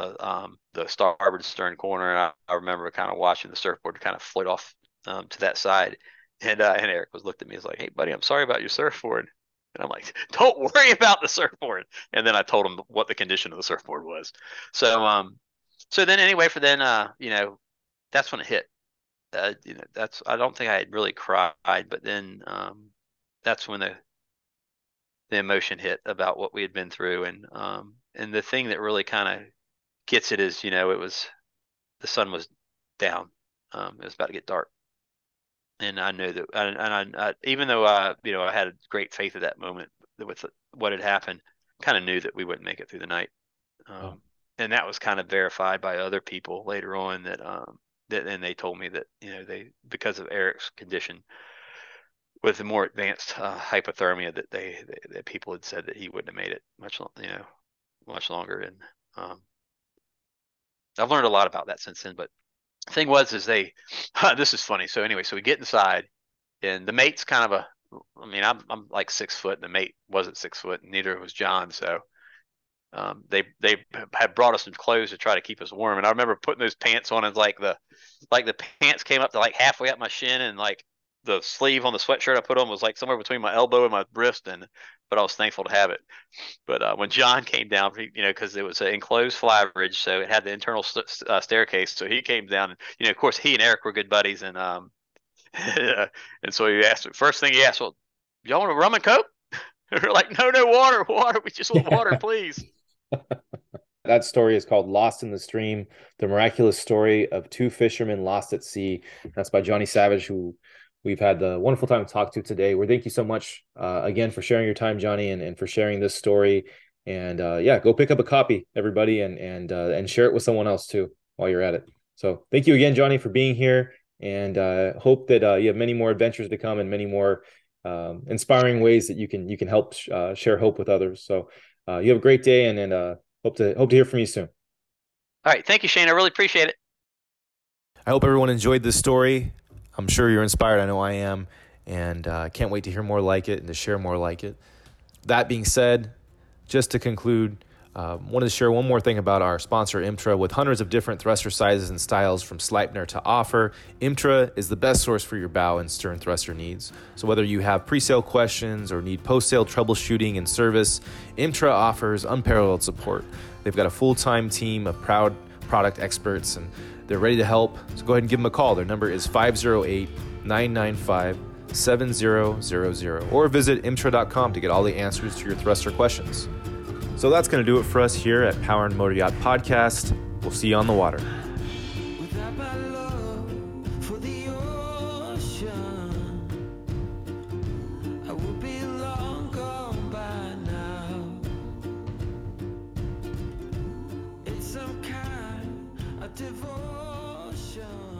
the starboard stern corner, and I remember kind of watching the surfboard kind of float off to that side, and Eric looked at me, he's like, hey buddy, I'm sorry about your surfboard, and I'm like, don't worry about the surfboard, and then I told him what the condition of the surfboard was, so that's when it hit. I don't think I had really cried, but then that's when the emotion hit about what we had been through, and the thing that really kind of gets it is, you know, it was the sun was down, it was about to get dark, and I knew that, and I even though I had a great faith at that moment with what had happened, kind of knew that we wouldn't make it through the night, and that was kind of verified by other people later on that. And they told me that, you know, because of Eric's condition with the more advanced hypothermia, that that people had said that he wouldn't have made it much longer. And I've learned a lot about that since then. But the thing was, this is funny. So anyway, we get inside, and the mate's kind of I mean, I'm like 6 foot, and the mate wasn't 6 foot, and neither was John. So they had brought us some clothes to try to keep us warm. And I remember putting those pants on, and like the pants came up to like halfway up my shin, and like the sleeve on the sweatshirt I put on was like somewhere between my elbow and my wrist. But I was thankful to have it. But when John came down, you know, because it was an enclosed fly bridge, so it had the internal staircase. So he came down, and you know, of course, he and Eric were good buddies, and and so he asked. First thing he asked, "Well, y'all want a rum and coke?" And we're like, "No, water. We just want water, please." That story is called Lost in the Stream, the miraculous story of two fishermen lost at sea. That's by Johnny Savage, who we've had the wonderful time to talk to today. We thank you so much again for sharing your time, Johnny, and for sharing this story. And yeah, go pick up a copy, everybody, and share it with someone else too while you're at it. So thank you again, Johnny, for being here. And hope that you have many more adventures to come and many more inspiring ways that you can help share hope with others. So you have a great day, and hope to hear from you soon. All right. Thank you, Shane. I really appreciate it. I hope everyone enjoyed this story. I'm sure you're inspired. I know I am. And I can't wait to hear more like it and to share more like it. That being said, just to conclude, wanted to share one more thing about our sponsor, Imtra. With hundreds of different thruster sizes and styles from Sleipner to offer, Imtra is the best source for your bow and stern thruster needs. So whether you have pre-sale questions or need post-sale troubleshooting and service, Imtra offers unparalleled support. They've got a full-time team of proud product experts, and they're ready to help. So go ahead and give them a call. Their number is 508-995-7000, or visit imtra.com to get all the answers to your thruster questions. So that's going to do it for us here at Power & Motoryacht Podcast. We'll see you on the water. It's some kind of devotion.